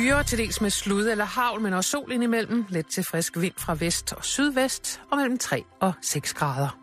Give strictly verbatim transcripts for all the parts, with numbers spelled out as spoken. Byer til dels med slud eller hagl, men også sol indimellem. Let til frisk vind fra vest og sydvest og mellem tre og seks grader.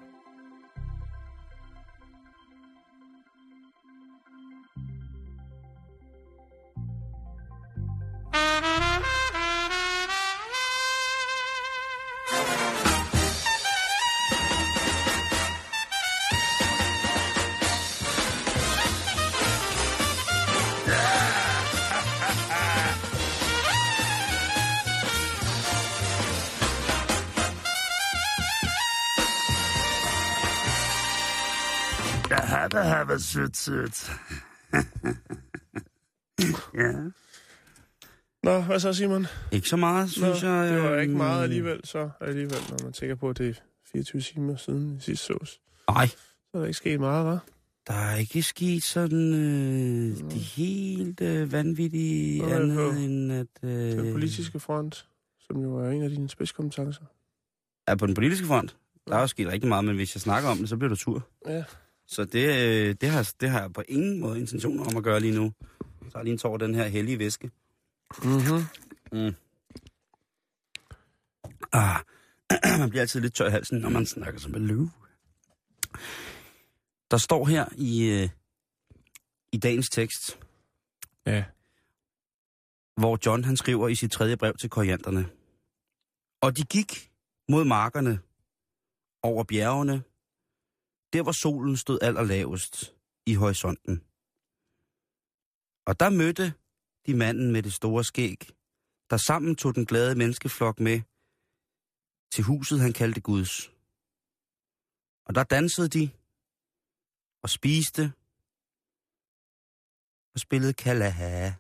Der har været sødt, sødt. Ja. Nå, hvad så, Simon? Ikke så meget, synes Nå, jeg. Det var ikke meget alligevel, så alligevel, når man tænker på, at det er fireogtyve timer siden i sidste sås. Nej. Så er der ikke sket meget, hva'? Der er ikke sket sådan øh, de helt øh, vanvittige Nå, andet end at... Øh, den politiske front, som jo er en af dine spidskompetencer. Ja, på den politiske front? Der er jo sket rigtig meget, men hvis jeg snakker om det, så bliver du sur. Ja. Så det, det, har, det har jeg på ingen måde intentioner om at gøre lige nu. Så har lige en tår den her hellige væske. Mm-hmm. Mm. Ah. Man bliver altid lidt tør i halsen, når man snakker som en løve. Der står her i, i dagens tekst, ja. Hvor John han skriver i sit tredje brev til korianderne. Og de gik mod markerne, over bjergene, der hvor solen stod allerlavest i horisonten. Og der mødte de manden med det store skæg, der sammen tog den glade menneskeflok med til huset, han kaldte Guds. Og der dansede de og spiste og spillede kalaha.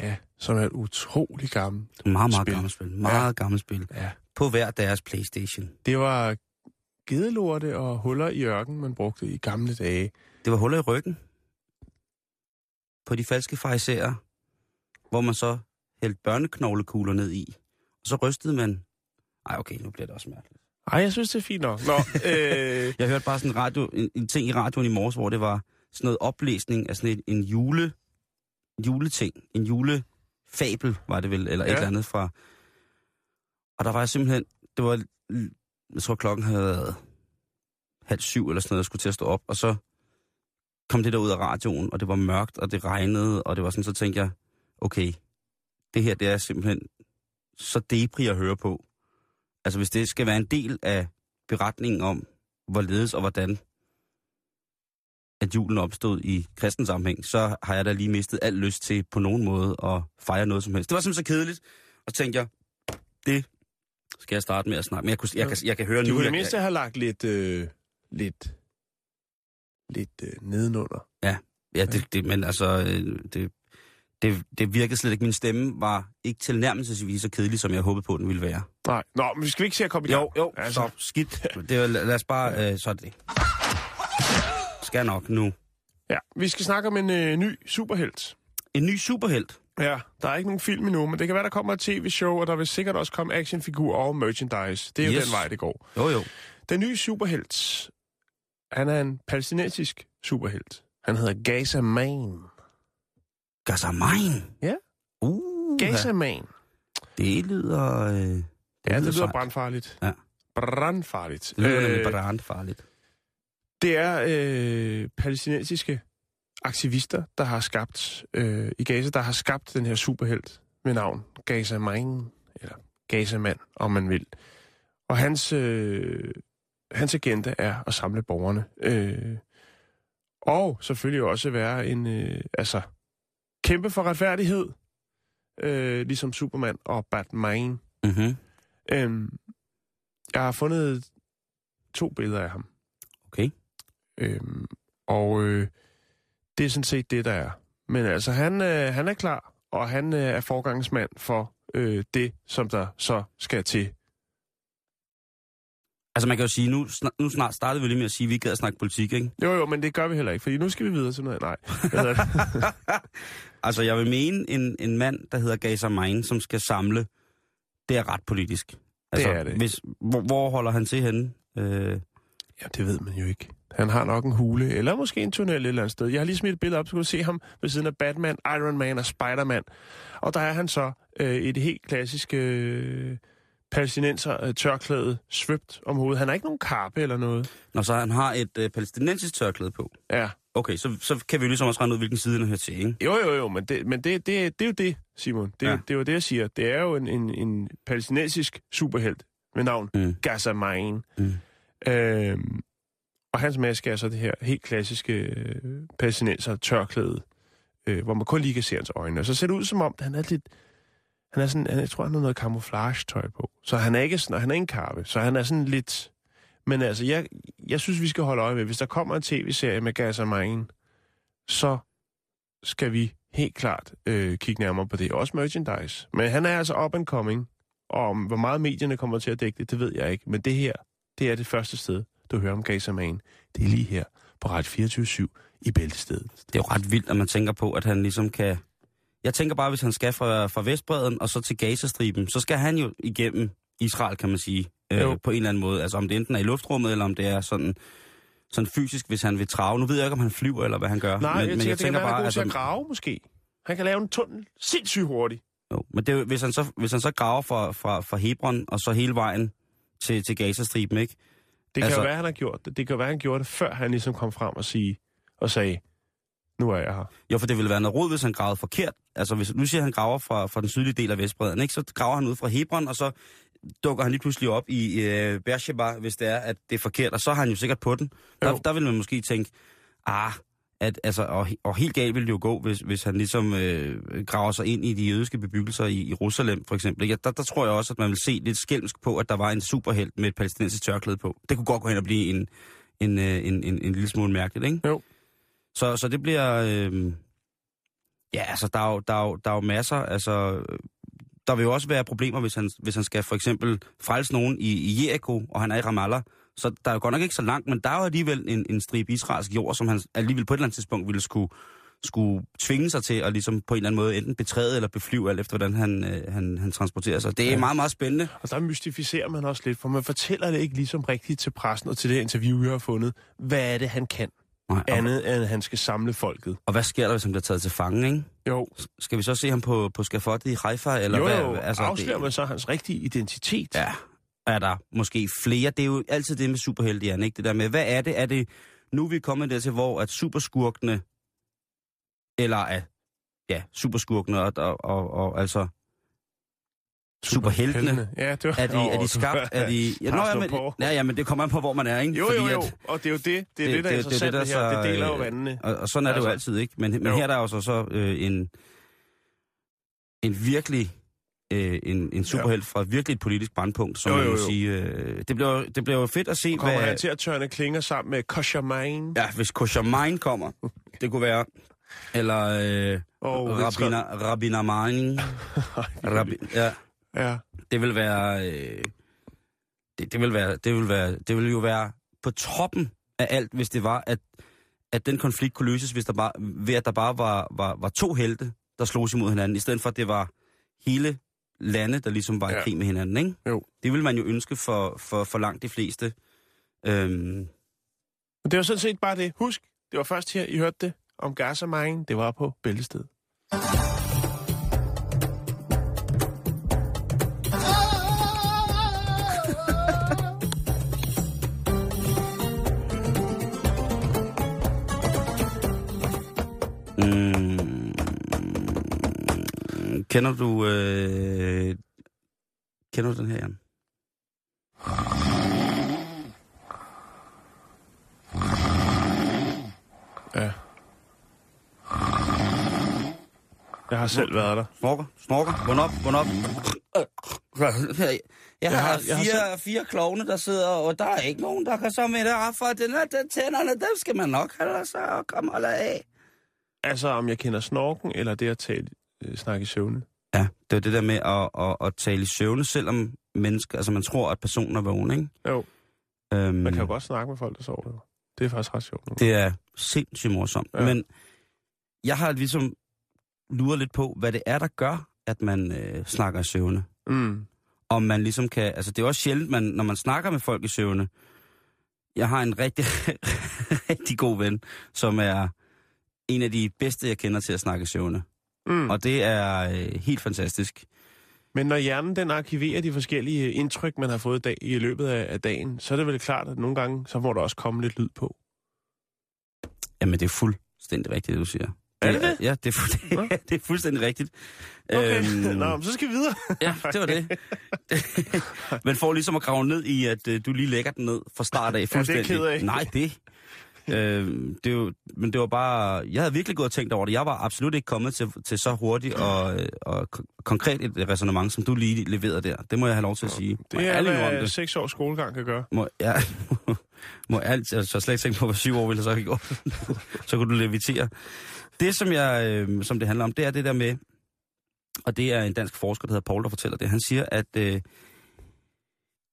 Ja, som er et utrolig gammelt spil. Meget, meget gammelt spil. Meget ja. gammelt spil. Ja. På hver deres PlayStation. Det var... gedelorte og huller i ørken, man brugte i gamle dage. Det var huller i ryggen på de falske farisæer, hvor man så hældte børneknoglekugler ned i, og så rystede man... Ej, okay, nu bliver det også mærkeligt. Ej, jeg synes, det er fint nok. Nå, øh... jeg hørte bare sådan en, radio, en, en ting i radioen i morges, hvor det var sådan noget oplæsning af sådan et, en jule, juleting, en julefabel, var det vel, eller ja. Et eller andet fra... Og der var jeg simpelthen... Det var... Jeg tror, klokken havde halv syv eller sådan noget, jeg skulle til at stå op, og så kom det der ud af radioen, og det var mørkt, og det regnede, og det var sådan, så tænkte jeg, okay, det her, det er simpelthen så depri at høre på. Altså, hvis det skal være en del af beretningen om, hvorledes og hvordan, at julen opstod i kristens sammenhæng, så har jeg da lige mistet al lyst til på nogen måde at fejre noget som helst. Det var simpelthen så kedeligt, og så tænkte jeg, det... skal jeg starte med at snakke? Men jeg, kunne, jeg, kan, jeg kan høre nu... Du vil mindst have lagt lidt... Øh, lidt... Lidt øh, nedenunder. Ja, ja det, det, men altså... Det, det, det virkede slet ikke. Min stemme var ikke tilnærmelsesvis så kedelig, som jeg håbede på, den ville være. Nej. Nå, men skal vi ikke se at komme i gang? Jo, jo. Altså. Så skidt. Det var, lad os bare... Øh, så er det. Skal nok nu. Ja, vi skal snakke om en øh, ny superhelt. En ny superhelt? Ja, der er ikke nogen film endnu, men det kan være, der kommer et tv-show, og der vil sikkert også komme actionfigurer og merchandise. Det er yes. jo den vej, det går. Jo, jo. Den nye superhelt, han er en palæstinensisk superhelt. Han hedder Gazaman. Gazaman? Ja. Uh, Gazaman. Det lyder... Øh, det ja, det lyder sejt. Brandfarligt. Ja. Brandfarligt. Det lyder nemlig brandfarligt. Det er øh, palæstinensiske... aktivister, der har skabt øh, i Gaza, der har skabt den her superhelt med navn Gazaman, eller Gazaman, om man vil. Og hans, øh, hans agenda er at samle borgerne. Øh, og selvfølgelig også være en, øh, altså, kæmpe for retfærdighed, øh, ligesom Superman og Batman. Mm-hmm. Øh, jeg har fundet to billeder af ham. Okay. Øh, og... Øh, det er sådan set det, der er. Men altså, han, øh, han er klar, og han øh, er forgangsmand for øh, det, som der så skal til. Altså, man kan jo sige, nu, sn- nu snart startede vi lige med at sige, at vi ikke gad at snakke politik, ikke? Jo, jo, men det gør vi heller ikke, fordi nu skal vi videre til noget. Nej. Altså, jeg vil mene en, en mand, der hedder Gazaman, som skal samle, det er ret politisk. Altså, det er det. Hvis, hvor, hvor holder han til henne? Øh... Ja, det ved man jo ikke. Han har nok en hule, eller måske en tunnel et eller andet sted. Jeg har lige smidt et billede op, så kan du se ham ved siden af Batman, Iron Man og Spider-Man. Og der er han så øh, et helt klassisk øh, palæstinenser øh, tørklæde svøbt om hovedet. Han har ikke nogen kappe eller noget. Nå, så han har et øh, palæstinensisk tørklæde på? Ja. Okay, så, så kan vi jo ligesom også regne ud, hvilken side han hører til, ikke? Jo, jo, jo, men det, men det, det, det er jo det, Simon. Det, ja. Det er jo det, jeg siger. Det er jo en, en, en palæstinensisk superhelt med navn mm. Gazaman. Mm. Øhm, og hans maske er så det her helt klassiske øh, palæstinenser tørklæde, øh, hvor man kun lige kan se hans øjne. Og så ser det ud som om, han er lidt... Han er sådan, jeg tror, han har noget camouflage-tøj på. Så han er ikke sådan, han er en karpe, så han er sådan lidt... Men altså, jeg, jeg synes, vi skal holde øje med, hvis der kommer en tv-serie med Gazaman, så skal vi helt klart øh, kigge nærmere på det. Også merchandise. Men han er altså up and coming, og om hvor meget medierne kommer til at dække det, det ved jeg ikke. Men det her, det er det første sted, du hører om Gazaman. Det er lige her på Radio fireogtyve syv i Bæltestedet. Det er jo ret vildt, at man tænker på, at han ligesom kan... Jeg tænker bare, hvis han skal fra, fra Vestbredden og så til Gazastriben, så skal han jo igennem Israel, kan man sige. Øh, på en eller anden måde. Altså om det enten er i luftrummet, eller om det er sådan, sådan fysisk, hvis han vil trage. Nu ved jeg ikke, om han flyver, eller hvad han gør. Nej, men, jeg, men tænker, jeg tænker bare... Han er god til at grave, måske. Han kan lave en tunnel sindssygt hurtigt. Jo, men det, hvis, han så, hvis han så graver fra, fra, fra Hebron, og så hele vejen til, til Gazastriben, ikke? Det kan altså, jo være, han har gjort det. Det kan jo være, han gjorde det, før han ligesom kom frem og, sige, og sagde, nu er jeg her. Jo, for det ville være noget rod, hvis han gravede forkert. Altså, hvis, nu siger han graver fra, fra den sydlige del af Vestbredden, ikke? Så graver han ud fra Hebron, og så... dukker han lige pludselig op i øh, Beersheba, hvis det er, at det er forkert, og så har han jo sikkert på den. Der, der vil man måske tænke, ah, at, altså, og, og helt galt ville det jo gå, hvis, hvis han ligesom øh, graver sig ind i de jødiske bebyggelser i, i Jerusalem, for eksempel. Ja, der, der tror jeg også, at man vil se lidt skælmsk på, at der var en superhelt med et palæstinensisk tørklæde på. Det kunne godt gå hen og blive en, en, en, en, en lille smule mærkeligt, ikke? Jo. Så, så det bliver... Øh, ja, altså, der er jo, der er jo, der er jo masser, altså... Der vil jo også være problemer, hvis han, hvis han skal for eksempel frelse nogen i, i Jericho, og han er i Ramallah. Så der er jo godt nok ikke så langt, men der er jo alligevel en, en stribe israelsk jord, som han alligevel på et eller andet tidspunkt ville skulle, skulle tvinge sig til, og ligesom på en eller anden måde enten betræde eller beflyve, alt efter hvordan han, han, han transporterer sig. Det er meget, meget spændende. Og der mystificerer man også lidt, for man fortæller det ikke ligesom rigtigt til pressen og til det interview, vi har fundet. Hvad er det, han kan? Nej, okay. Andet end han skal samle folket. Og hvad sker der, hvis han bliver taget til fange, ikke? Jo. Skal vi så se ham på, på skafottet i Haifa? Eller jo, jo. Hvad, altså, afslører det... man så hans rigtige identitet? Ja, er der måske flere. Det er jo altid det med superhelte, Jan, ikke? Det der med, hvad er det? Er det nu, vi er kommet dertil, hvor at superskurkene, eller at, ja, superskurkene og, og, og, og altså... Superheltene. Ja, det var... Er de, er de skabt? Er de... Ja, nå, jamen, ja, ja, men det kommer an på, hvor man er, ikke? Jo, jo, jo. At, og det er jo det, det, er det, det, det der er interessant, det, det, det her. Så, det deler jo vandene. Og, og sådan er altså. Det jo altid, ikke? Men, men her er der jo så, så øh, en, en virkelig... Øh, en, en superhelt fra virkelig et politisk brandpunkt, som jo, jo, jo. Man vil sige... Øh, det, bliver, det bliver jo fedt at se, kommer hvad... Kommer han til at tørne klinger sammen med Korsindberg? Ja, hvis Korsindberg kommer. Det kunne være... Eller... Øh, oh, Rabinaman. Rabin, ja... Ja. Det vil være, øh, det, det vil være, det vil være, det vil jo være på toppen af alt, hvis det var, at at den konflikt kunne løses, hvis der bare ved at der bare var var, var to helte, der slogs imod hinanden, i stedet for at det var hele lande, der ligesom var i krig med hinanden, ikke? Jo. Det vil man jo ønske for for for langt de fleste. Øhm. Det var sådan set bare det. Husk, det var først her, I hørte det om Gazaman. Det var på Bæltestedet. Kender du, øh... kender du den her, Jan? Ja. Jeg har selv været der. Snorker, snorker, vågn op, vågn op. Jeg har fire, fire klovne, der sidder, og der er ikke nogen, der kan så med det. For den her, den tænderne, dem skal man nok have, så kom og lad af. Altså, om jeg kender snorken, eller det at tale... snakke i søvne. Ja, det er det der med at, at, at tale i søvne, selvom mennesker, altså man tror, at personen er vågen, ikke? Jo. Øhm, man kan jo godt snakke med folk, der sover. Det er faktisk ret sjovt. Nu. Det er sindssygt morsomt. Ja. Men jeg har ligesom luret lidt på, hvad det er, der gør, at man øh, snakker i søvne. Mm. Om man ligesom kan, altså det er også sjældent, man, når man snakker med folk i søvne, Jeg har en rigtig, rigtig god ven, som er en af de bedste, jeg kender til at snakke søvne. Mm. Og det er øh, helt fantastisk. Men når hjernen den arkiverer de forskellige indtryk, man har fået dag, i løbet af, af dagen, så er det vel klart, at nogle gange, så må der også komme lidt lyd på. Jamen, det er fuldstændig rigtigt, du siger. Er det det? Ja, det er, fu- ja. Det er fuldstændig rigtigt. Okay, øhm, Nå, så skal vi videre. Ja, det var det. Men for ligesom at grave ned i, at uh, du lige lægger den ned fra start af fuldstændig. Ja, det er ked af. Nej, det... Øhm, det jo, men det var bare... Jeg havde virkelig gået og tænkt over det. Jeg var absolut ikke kommet til, til så hurtigt og, og konkret et resonemang, som du lige leverede der. Det må jeg have lov til at sige. Det er, hvad seks års skolegang kan gøre. Må jeg... Må jeg alt, altså, slet ikke tænke på, hvad syv år ville jeg så have gjort. Så kunne du levitere. Det, som, jeg, øh, som det handler om, det er det der med... Og det er en dansk forsker, der hedder Paul, der fortæller det. Han siger, at øh,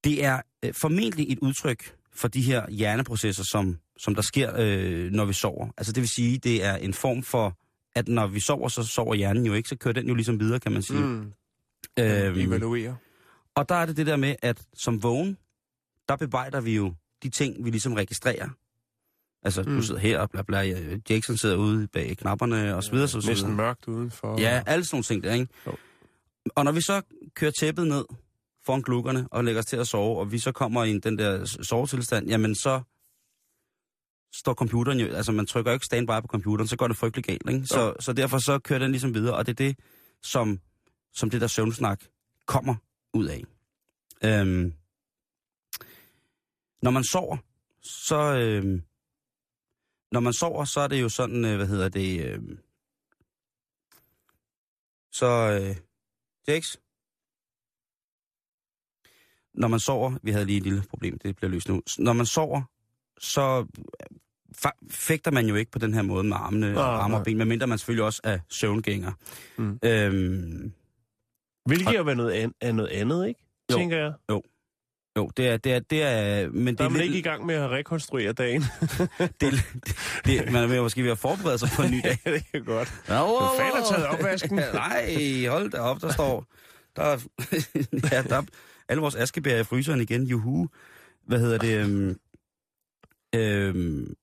det er øh, formentlig et udtryk for de her hjerneprocesser, som, som der sker, øh, når vi sover. Altså det vil sige, det er en form for, at når vi sover, så sover hjernen jo ikke, så kører den jo ligesom videre, kan man sige. Mm. Øhm, Evaluere. Og der er det det der med, at som vågen, der bebejder vi jo de ting, vi ligesom registrerer. Altså, mm. du sidder her, bla bla, Jackson sidder ude bag knapperne, og så videre, ja, så videre. Næsten mørkt udenfor. Ja, alle sådan nogle ting der, ikke? Jo. Og når vi så kører tæppet ned foran klukkerne og lægger os til at sove, og vi så kommer i den der sovetilstand, jamen så står computeren jo, altså man trykker jo ikke standby på computeren, så går det frygtelig galt, ikke? Så, så derfor så kører den ligesom videre, og det er det, som, som det der søvnsnak kommer ud af. Øhm, når man sover, så øhm, når man sover, så er det jo sådan, øh, hvad hedder det, øh, så øh, Jax? Når man sover, vi havde lige et lille problem, det bliver løst nu. Når man sover, så fægter man jo ikke på den her måde med armene ah, og arme og ben, medmindre man selvfølgelig også er søvngænger. Mm. Øhm, Hvilket jo er noget, an, er noget andet, ikke? Jo, tænker jeg. Jo. Jo, det er... Det er, det er men der er man lidt, ikke i gang med at rekonstruere dagen. det, det, det, man er måske ved at forberede sig på en ny dag. Ja, det er godt. Nå, wow, wow. Du fanden har taget opvasken. Nej, hold da op, der står... Der, ja, der, alle vores askebær i fryseren igen, juhu. Hvad hedder det? Øhm, øhm,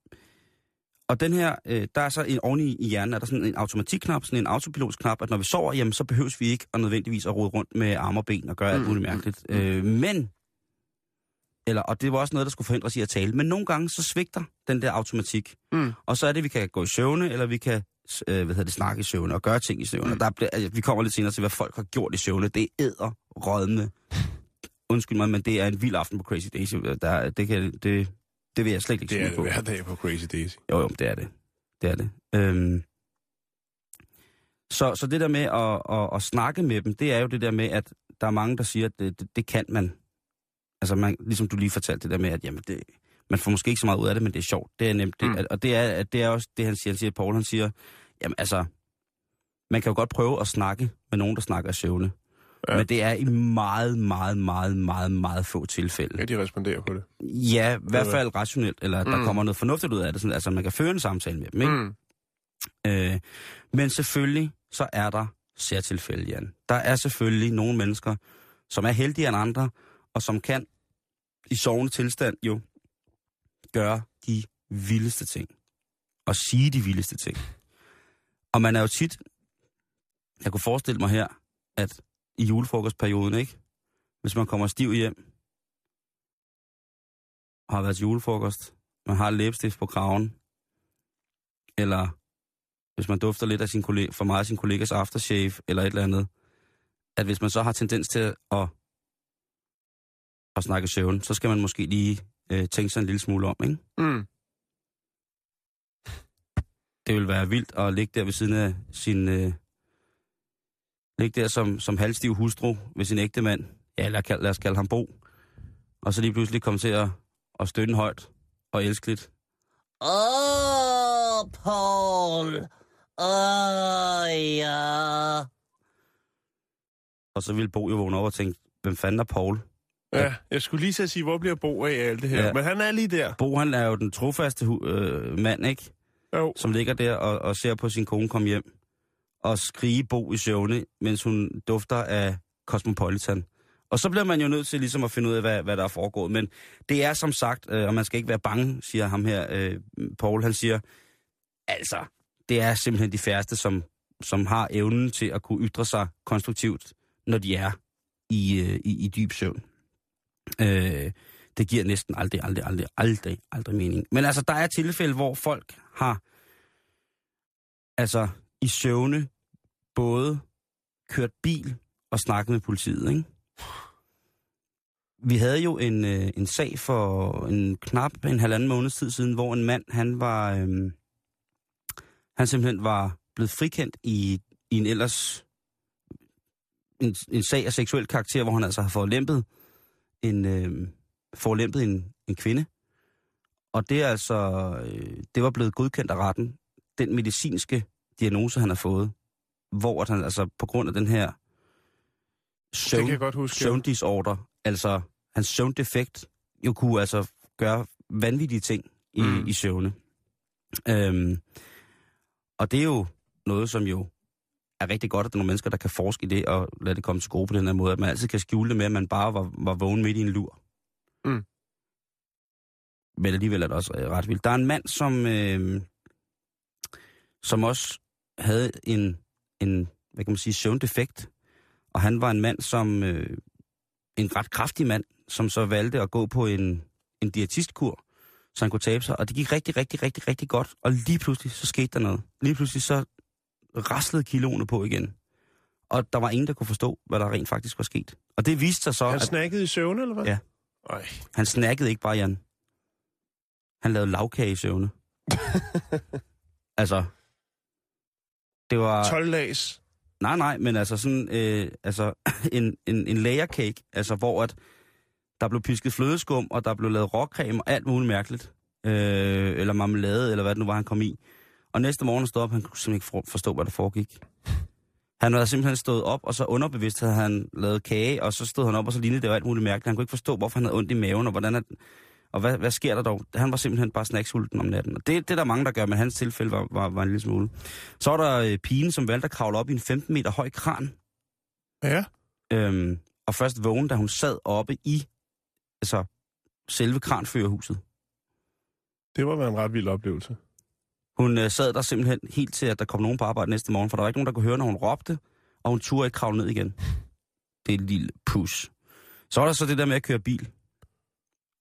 og den her, øh, der er så en oveni i hjernen, er der sådan en automatikknap, sådan en autopilotknap, at når vi sover, jamen så behøves vi ikke at nødvendigvis at rode rundt med arme og ben og gøre alt muligt mærkeligt. Mm. Øh, men, eller, og det var også noget, der skulle forhindre os i at tale, men nogle gange så svigter den der automatik. Mm. Og så er det, vi kan gå i søvne, eller vi kan øh, hvad hedder det, snakke i søvne og gøre ting i søvne. Mm. Og der, altså, vi kommer lidt senere til, hvad folk har gjort i søvne. Det er æderrødende. Undskyld mig, men det er en vild aften på Crazy Daisy. Der, det, kan, det, det vil jeg slet ikke sige på. Det er det hver dag på Crazy Daisy. Jo, jo, det er det. Det er det. Øhm. Så, så det der med at, at, at snakke med dem, det er jo det der med, at der er mange, der siger, at det, det, det kan man. Altså, man, ligesom du lige fortalte det der med, at jamen, det, man får måske ikke så meget ud af det, men det er sjovt. Det er nemt. Det, mm. Og det er, det er også det, han siger. Han siger, Paul, han siger, jamen altså, man kan jo godt prøve at snakke med nogen, der snakker i søvne. Ja. Men det er i meget, meget, meget, meget, meget få tilfælde. Ja, de responderer på det. Ja, i hvert fald rationelt, eller mm. der kommer noget fornuftigt ud af det. Sådan, altså, man kan føre en samtale med dem, ikke? Mm. Øh, men selvfølgelig, så er der særtilfælde, Jan. Der er selvfølgelig nogle mennesker, som er heldigere end andre, og som kan i sovende tilstand jo gøre de vildeste ting. Og sige de vildeste ting. Og man er jo tit... Jeg kunne forestille mig her, at... i julefrokostperioden, ikke? Hvis man kommer stiv hjem, har været til julefrokost, man har læbestift på kraven, eller hvis man dufter lidt af sin kollega, for meget af sin kollegas aftershave, eller et eller andet, at hvis man så har tendens til at, at snakke søvn, så skal man måske lige øh, tænke sig en lille smule om, ikke? Mm. Det vil være vildt at ligge der ved siden af sin... Øh, Ligge der som, som halvstiv hustru ved sin ægte mand. Ja, lad, lad os kalde ham Bo. Og så lige pludselig komme til at, at støtte højt og elskeligt. Åh, oh, Paul! Åh, oh, ja! Og så ville Bo jo vågne op og tænke, hvem fanden er Paul? Ja, ja, jeg skulle lige så sige, hvor bliver Bo af alt det her? Ja. Men han er lige der. Bo, han er jo den trofaste øh, mand, ikke? Jo. Som ligger der og, og ser på sin kone komme hjem. Og skrige Bo i søvne, mens hun dufter af Cosmopolitan. Og så bliver man jo nødt til ligesom at finde ud af, hvad, hvad der er foregået. Men det er som sagt, øh, og man skal ikke være bange, siger ham her, øh, Paul, han siger, altså, det er simpelthen de færreste, som, som har evnen til at kunne ytre sig konstruktivt, når de er i, øh, i, i dyb søvn. Øh, det giver næsten aldrig, aldrig, aldrig, aldrig, aldrig mening. Men altså, der er tilfælde, hvor folk har, altså, i søvne både kørt bil og snakket med politiet, ikke? Vi havde jo en, øh, en sag for en knap en halvanden måneds tid siden, hvor en mand, han var, øh, han simpelthen var blevet frikendt i, i en ellers, en, en sag af seksuel karakter, hvor han altså har forulempet en, øh, forulempet en, en kvinde. Og det er altså, øh, det var blevet godkendt af retten, den medicinske diagnose, han har fået, hvor at han altså på grund af den her søvn, søvndisorder, altså hans søvndefekt, jo kunne altså gøre vanvittige ting i, mm. i søvne. Øhm, og det er jo noget, som jo er rigtig godt, at der er nogle mennesker, der kan forske i det, og lade det komme til gode på den her måde, at man altid kan skjule det med, at man bare var, var vågen midt i en lur. Mm. Men alligevel er det også ret vildt. Der er en mand, som, øh, som også havde en, en, hvad kan man sige, søvndefekt, og han var en mand, som... Øh, en ret kraftig mand, som så valgte at gå på en, en diætistkur, så han kunne tabe sig. Og det gik rigtig, rigtig, rigtig, rigtig godt. Og lige pludselig, så skete der noget. Lige pludselig, så raslede kiloene på igen. Og der var ingen, der kunne forstå, hvad der rent faktisk var sket. Og det viste sig så... Han snakkede i søvne, eller hvad? Ja. Ej. Han snakkede ikke bare, Jan. Han lavede lavkage i søvne. altså... Det var... tolv lags. Nej, nej, men altså sådan øh, altså en, en, en lagercake, altså hvor at der blev pisket flødeskum, og der blev lavet råcreme og alt muligt mærkeligt. Øh, eller marmelade, eller hvad det nu var, han kom i. Og næste morgen stod op, han kunne simpelthen ikke forstå, hvad der foregik. Han havde simpelthen stået op, og så underbevidst havde han lavet kage, og så stod han op, og så lignede det jo alt muligt mærkeligt. Han kunne ikke forstå, hvorfor han havde ondt i maven, og, hvordan at, og hvad, hvad sker der dog? Han var simpelthen bare snacksulten om natten. Og det, det er der mange, der gør, men hans tilfælde var, var, var en lille smule. Så var der øh, pigen, som valgte at kravle op i en femten meter høj kran. Ja. Øhm, og først vågen, da hun sad oppe i altså, selve kranførerhuset. Det var en ret vild oplevelse. Hun øh, sad der simpelthen helt til, at der kom nogen på arbejde næste morgen, for der var ikke nogen, der kunne høre, når hun råbte, og hun turde ikke kravle ned igen. Det er en lille pus. Så var der så det der med at køre bil.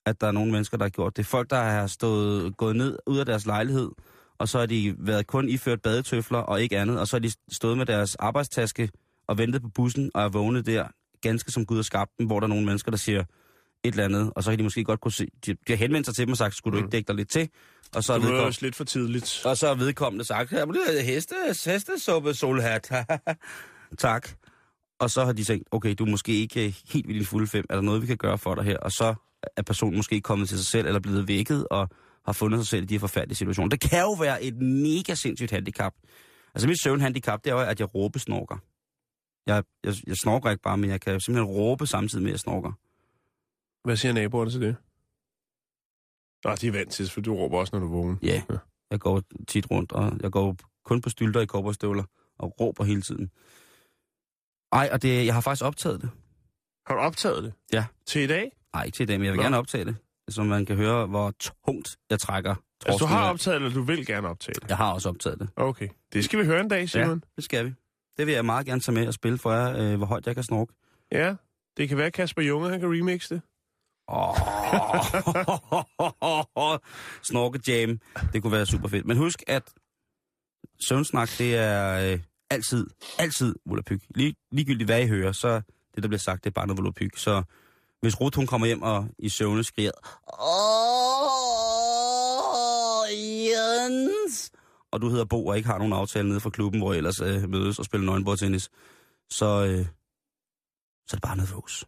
At der er nogle mennesker, der har gjort det. Folk, der har stået, gået ned ud af deres lejlighed, og så har de været kun iført badetøfler og ikke andet, og så har de stået med deres arbejdstaske og ventet på bussen og er vågnet der, ganske som Gud har skabt dem, hvor der er nogle mennesker, der siger et eller andet, og så kan de måske godt kunne se, de har henvendt sig til dem og sagt, skulle du ikke dække dig lidt til? Og så er det også lidt for tidligt. Og så er vedkommende sagt, her bliver hestes, hestesuppe, solhat. Tak. Og så har de tænkt, okay, du er måske ikke helt ved din fulde fem, er der noget, vi kan gøre for dig her? Og så er personen måske kommet til sig selv, eller blevet vækket, og har fundet sig selv i de her forfærdelige situationer. Det kan jo være et mega sindssygt handicap. Altså mit søvnhandicap, det er jo, at jeg råbesnorker. Jeg, jeg, jeg snorker ikke bare, men jeg kan jo simpelthen råbe samtidig med, at jeg snorker. Hvad siger naboerne til det? Nå, de er vant til, for du råber også, når du vågner. Ja, ja, jeg går tit rundt, og jeg går kun på stylter i kobberstøvler, og råber hele tiden. Ej, og det, jeg har faktisk optaget det. Har du optaget det? Ja. Til i dag? Nej, ikke til i dag, men jeg vil Nå. gerne optage det. Så man kan høre, hvor tungt jeg trækker. Altså, du har optaget eller du vil gerne optage det? Jeg har også optaget det. Okay. Det skal vi høre en dag, Simon. Ja, det skal vi. Det vil jeg meget gerne tage med og spille for jer, øh, hvor højt jeg kan snorke. Ja, det kan være Kasper Junge, han kan remixe det. Åh, snorke jam. Det kunne være super fedt. Men husk, at søvnsnak, det er øh, altid, altid volapyk. Lige, ligegyldigt hvad I hører, så det, der bliver sagt, det er bare noget volapyk. Så... Hvis Ruth, hun kommer hjem og i søvne skriger, åh, Jens! Og du hedder Bo og ikke har nogen aftale nede fra klubben, hvor I ellers øh, mødes og spiller nøgenbordtennis, så, øh, så er det bare noget vås.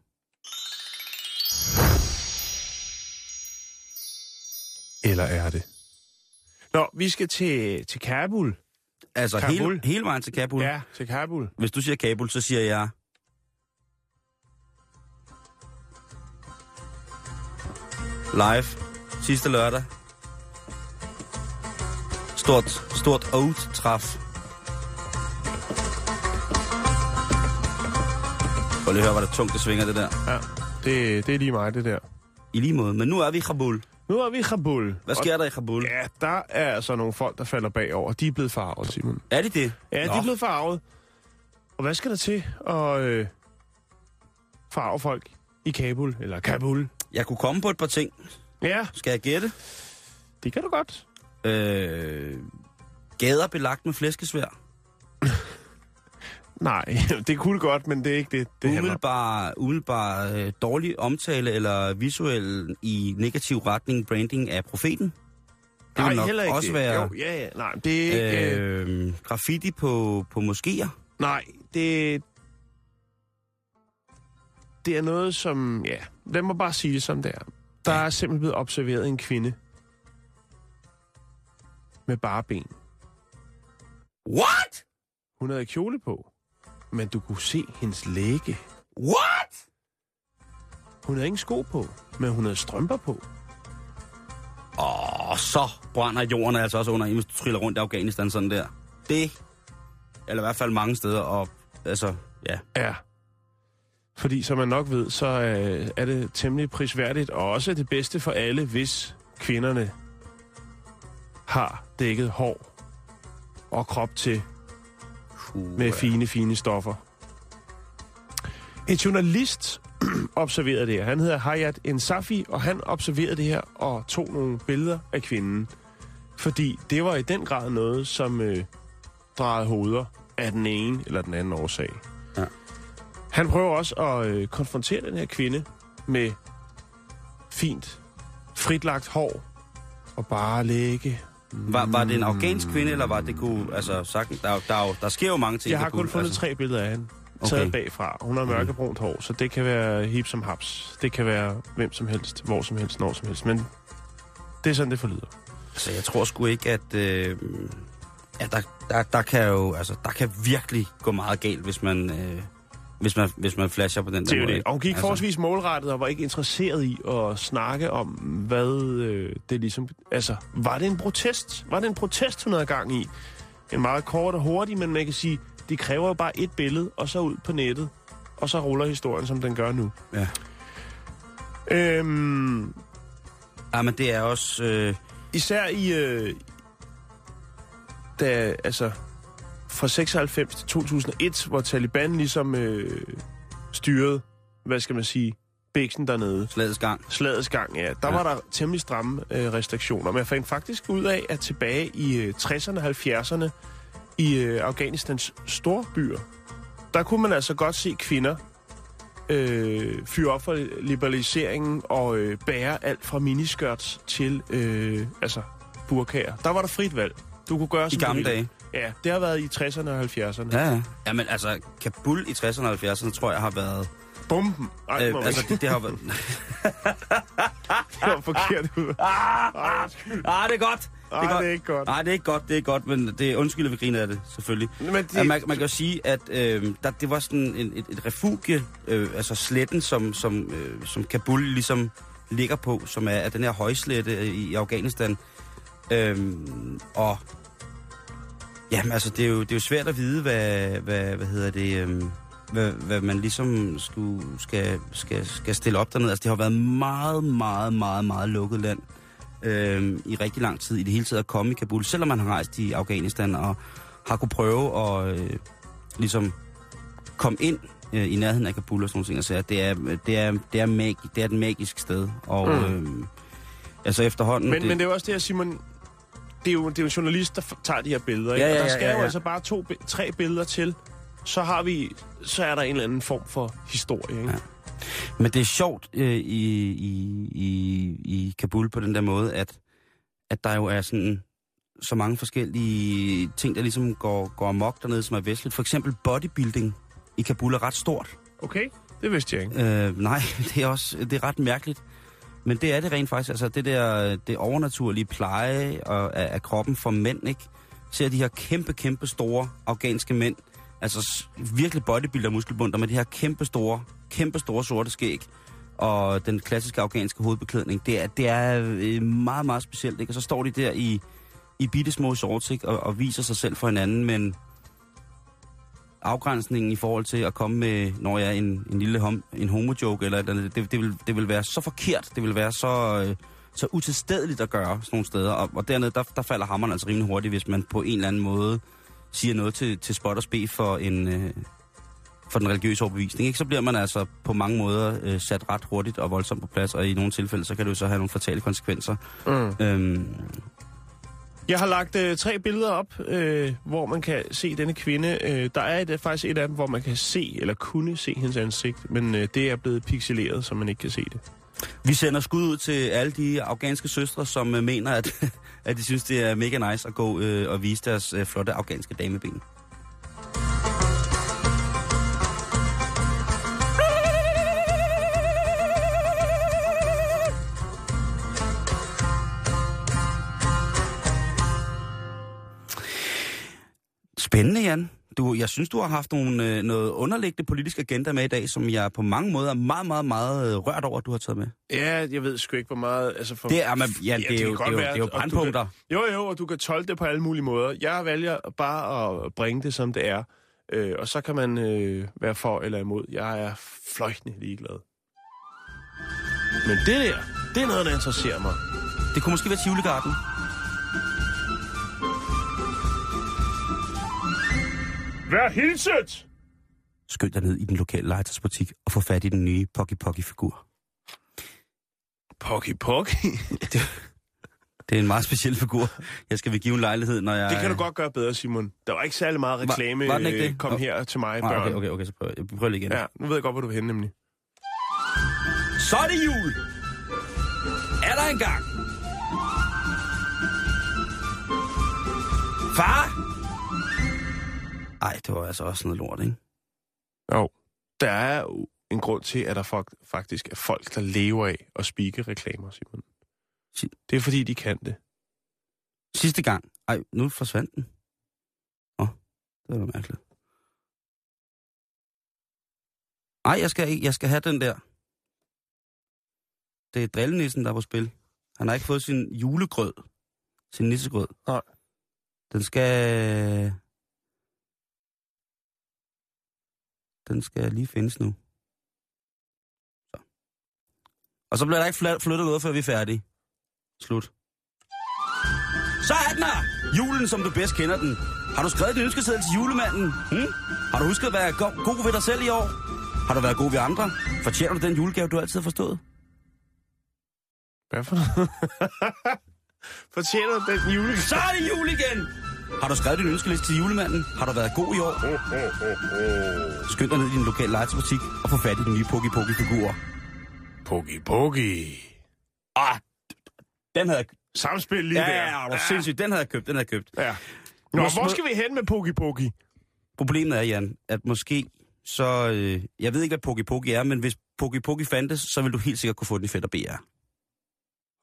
Eller er det? Nå, vi skal til, til Kabul. Altså Kabul. Hele, hele vejen til Kabul? Ja, til Kabul. Hvis du siger Kabul, så siger jeg... Live. Sidste lørdag. Stort, stort oat-træf. Prøv lige at høre, hvor der tungt det svinger, det der. Ja, det, det er lige mig, det der. I lige måde. Men nu er vi i Kabul. Nu er vi i Kabul. Hvad sker og der i Kabul? Ja, der er altså nogle folk, der falder bagover. De er blevet farvet, Simon. Er de det? Ja, Nå. de er blevet farvet. Og hvad skal der til at øh, farve folk i Kabul? Eller Kabul? Jeg kunne komme på et par ting. Ja. Skal jeg gætte? Det kan du godt. Øh, gader belagt med flæskesvær. Nej, det kunne godt, men det er ikke det, det Umiddelbar, umiddelbar øh, dårlig omtale eller visuel i negativ retning branding af profeten. Det nej, heller ikke også det. Være, jo, ja, ja. Nej, det er ikke... Øh, øh, graffiti på, på moskéer. Nej, det... Det er noget, som... Ja, lad mig bare sige det, som det er. Der ja. er simpelthen blevet observeret en kvinde med bare ben. What? Hun havde kjole på. Men du kunne se hendes læge. What? Hun havde ingen sko på, men hun havde strømper på. Åh, oh, så brænder jorden altså også under en, hvis du triller rundt i Afghanistan sådan der. Det, eller i hvert fald mange steder, og altså, ja. Ja. Fordi, som man nok ved, så øh, er det temmelig prisværdigt, og også det bedste for alle, hvis kvinderne har dækket hår og krop til... med fine, fine stoffer. En journalist observerede det her. Han hedder Hayat Nsafi, og han observerede det her og tog nogle billeder af kvinden. Fordi det var i den grad noget, som øh, drejede hoveder af den ene eller den anden årsag. Ja. Han prøver også at øh, konfrontere den her kvinde med fint, fritlagt hår og bare lægge. Var, var det en afghansk kvinde, eller var det kunne, altså sagt, der, der, der sker jo mange ting. Jeg har kun kunne, fundet altså. tre billeder af hende, taget okay. bagfra. Hun har mørkebrunt hår, så det kan være hip som haps. Det kan være hvem som helst, hvor som helst, når som helst. Men det er sådan, det forlyder. Altså, jeg tror sgu ikke, at, øh, at der, der, der kan jo, altså, der kan virkelig gå meget galt, hvis man... Øh, Hvis man, hvis man flasher på den der måde. Og hun gik altså. forholdsvis målrettet og var ikke interesseret i at snakke om, hvad øh, det ligesom... Altså, var det en protest? Var det en protest, hun havde gang i? En meget kort og hurtig, men man kan sige, det kræver bare et billede, og så ud på nettet, og så ruller historien, som den gør nu. Ja. Øhm, ja, men det er også... Øh... Især i... Øh, da, altså... Fra seksoghalvfems til to tusind og et, hvor Taliban ligesom øh, styrede, hvad skal man sige, bæksen dernede. Slagets gang. Slagets gang, ja. Der ja. var der temmelig stramme øh, restriktioner. Men jeg fandt faktisk ud af, at tilbage i øh, tresserne og halvfjerdserne, i øh, Afghanistans store byer, der kunne man altså godt se kvinder øh, fyre op for liberaliseringen og øh, bære alt fra miniskørts til øh, altså burkaer. Der var der frit valg. Du kunne gøre sådan I gamle dage. Ja, det har været i tresserne og halvfjerdserne. Ja, ja. Ja, men altså, Kabul i tresserne og halvfjerdserne, tror jeg, har været... Bomben! Ej, øh, altså, det, det har været... det var forkert ud. Ah, ah, ah, det er godt! Nej, det, det er ikke godt. Nej, det er ikke godt, det er godt, men det er undskyld, vi griner af det, selvfølgelig. Men det... Ja, man, man kan jo sige, at øh, der, det var sådan en, et, et refugie, øh, altså sletten, som, som, øh, som Kabul ligesom ligger på, som er, er den her højslette i, i Afghanistan. Øh, og... Jamen altså, det er, jo, det er jo svært at vide, hvad, hvad, hvad hedder det, øhm, hvad, hvad man ligesom skulle, skal, skal, skal stille op dernede. Altså, det har været meget, meget, meget, meget lukket land øhm, i rigtig lang tid, i det hele taget at komme i Kabul, selvom man har rejst i Afghanistan og har kunne prøve at øh, ligesom komme ind øh, i nærheden af Kabul og sådan nogle ting. Altså, det er, det er, det er, magi- det er et magisk sted, og mm. øhm, altså efterhånden... Men det, men det er også det her, Simon... Det er, jo, det er jo en journalist, der tager de her billeder, ikke? Ja, ja, ja, ja, ja. Og der skal jo altså bare to, tre billeder til, så har vi, så er der en eller anden form for historie, ikke? Ja. Men det er sjovt øh, i, i, i Kabul på den der måde, at, at der jo er sådan så mange forskellige ting, der ligesom går, går amok dernede, som er vestligt. For eksempel bodybuilding i Kabul er ret stort. Okay, det vidste jeg ikke. Øh, nej, det er også det er ret mærkeligt. Men det er det rent faktisk, altså det der det overnaturlige pleje og, af, af kroppen for mænd, ikke? Ser de her kæmpe, kæmpe store afghanske mænd, altså virkelig bodybuilder muskelbunder med de her kæmpe store, kæmpe store sorte skæg og den klassiske afghanske hovedbeklædning. Det er, det er meget, meget specielt, ikke? Og så står de der i, i bittesmå shorts, ikke? Og, og viser sig selv for hinanden, men afgrænsningen i forhold til at komme med, når jeg er en, en lille hom, en homojoke eller et eller andet, det, det, vil, det vil være så forkert, det vil være så, øh, så utilstedeligt at gøre sådan nogle steder. Og, og dernede, der, der falder hammeren altså rimelig hurtigt, hvis man på en eller anden måde siger noget til, til spot og spe for en... Øh, for den religiøse overbevisning, ikke? Så bliver man altså på mange måder øh, sat ret hurtigt og voldsomt på plads, og i nogle tilfælde, så kan det jo så have nogle fatale konsekvenser. Mm. Øhm. Jeg har lagt øh, tre billeder op, øh, hvor man kan se denne kvinde. Øh, der er et, faktisk et af dem, hvor man kan se, eller kunne se hendes ansigt, men øh, det er blevet pixeleret, så man ikke kan se det. Vi sender skud ud til alle de afghanske søstre, som øh, mener, at, at de synes, det er mega nice at gå øh, og vise deres øh, flotte afghanske dameben. Spændende, Jan. Du, jeg synes, du har haft nogle, noget underliggende politisk agenda med i dag, som jeg på mange måder er meget, meget, meget rørt over, at du har taget med. Ja, jeg ved sgu ikke, hvor meget... Altså for, det er, man, ja, ja, det, det er jo, det være, det er jo brandpunkter. Kan, jo, jo, og du kan tolke det på alle mulige måder. Jeg vælger bare at bringe det, som det er, øh, og så kan man øh, være for eller imod. Jeg er fløjtende ligeglad. Men det der, det er noget, der interesserer mig. Det kunne måske være Tivoligarden. Vær hilset! Skynd dig ned i den lokale legetøjsbutik og få fat i den nye Pocky Pocky-figur. Pocky Pocky? det, det er en meget speciel figur. Jeg skal ved give en lejlighed, når jeg... Det kan du godt gøre bedre, Simon. Der var ikke særlig meget reklame. Var, var den ikke det? Kom oh. her til mig, børn. Okay, okay, okay, så prøv, prøv lige igen. Ja, nu ved jeg godt, hvor du er henne, nemlig. Så er det jul! Er der engang? Far! Ej, det var altså også noget lort, ikke? Jo. Der er jo en grund til, at der faktisk er folk, der lever af at spikke reklamer, Simon. Det er fordi, de kan det. Sidste gang. Ej, nu forsvandt den. Åh, oh, det var noget mærkeligt. Ej, jeg skal, jeg skal have den der. Det er drillenissen, der er på spil. Han har ikke fået sin julegrød. Sin nissegrød. Nej. Den skal... Den skal lige findes nu. Så. Og så bliver der ikke flyttet noget, før vi er færdige. Slut. Så er den her! Julen, som du bedst kender den. Har du skrevet din ønskeseddel til julemanden? Hmm? Har du husket at være go- god ved dig selv i år? Har du været god ved andre? Fortjener du den julegave, du altid har forstået? Hvad for noget? Fortjener du den julegave? Så er det jul igen! Har du skrevet din ønskeliste til julemanden? Har du været god i år? Skynd dig ned i din lokale legetøjsbutik og få fat i den nye Pocky Pocky-figur. Pocky Pocky. Ah, den havde jeg... Samspil lige der. Ja, det var sindssygt. Den havde jeg købt, den havde jeg købt. Ja. Nå, hvor skal vi hen med Pocky Pocky? Problemet er, Jan, at måske så... Øh, jeg ved ikke, hvad Pocky Pocky er, men hvis Pocky Pocky fandtes, så ville du helt sikkert kunne få den i Fætter B R.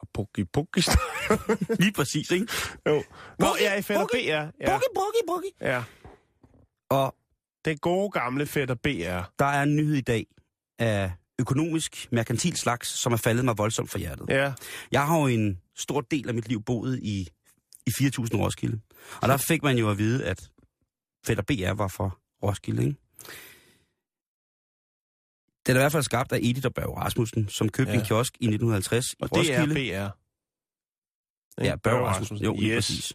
Og Pocky Pocky. Lige præcis, ikke? Jo. Nå, jeg er i Fætter B R. Ja. Pocky Pocky Pocky. Ja. Og det gode gamle Fætter B R. Der er en nyhed i dag af økonomisk, merkantil slags, som er faldet mig voldsomt for hjertet. Ja. Jeg har jo en stor del af mit liv boet i, i fire tusind Roskilde. Og der fik man jo at vide, at Fætter B R var for Roskilde, ikke? Den er i hvert fald skabt af Edith og Børge Rasmussen, som købte ja. en kiosk i nitten halvtreds og i Roskilde. Og det er B R. Ja, Børge Rasmussen. Jo, yes. Præcis.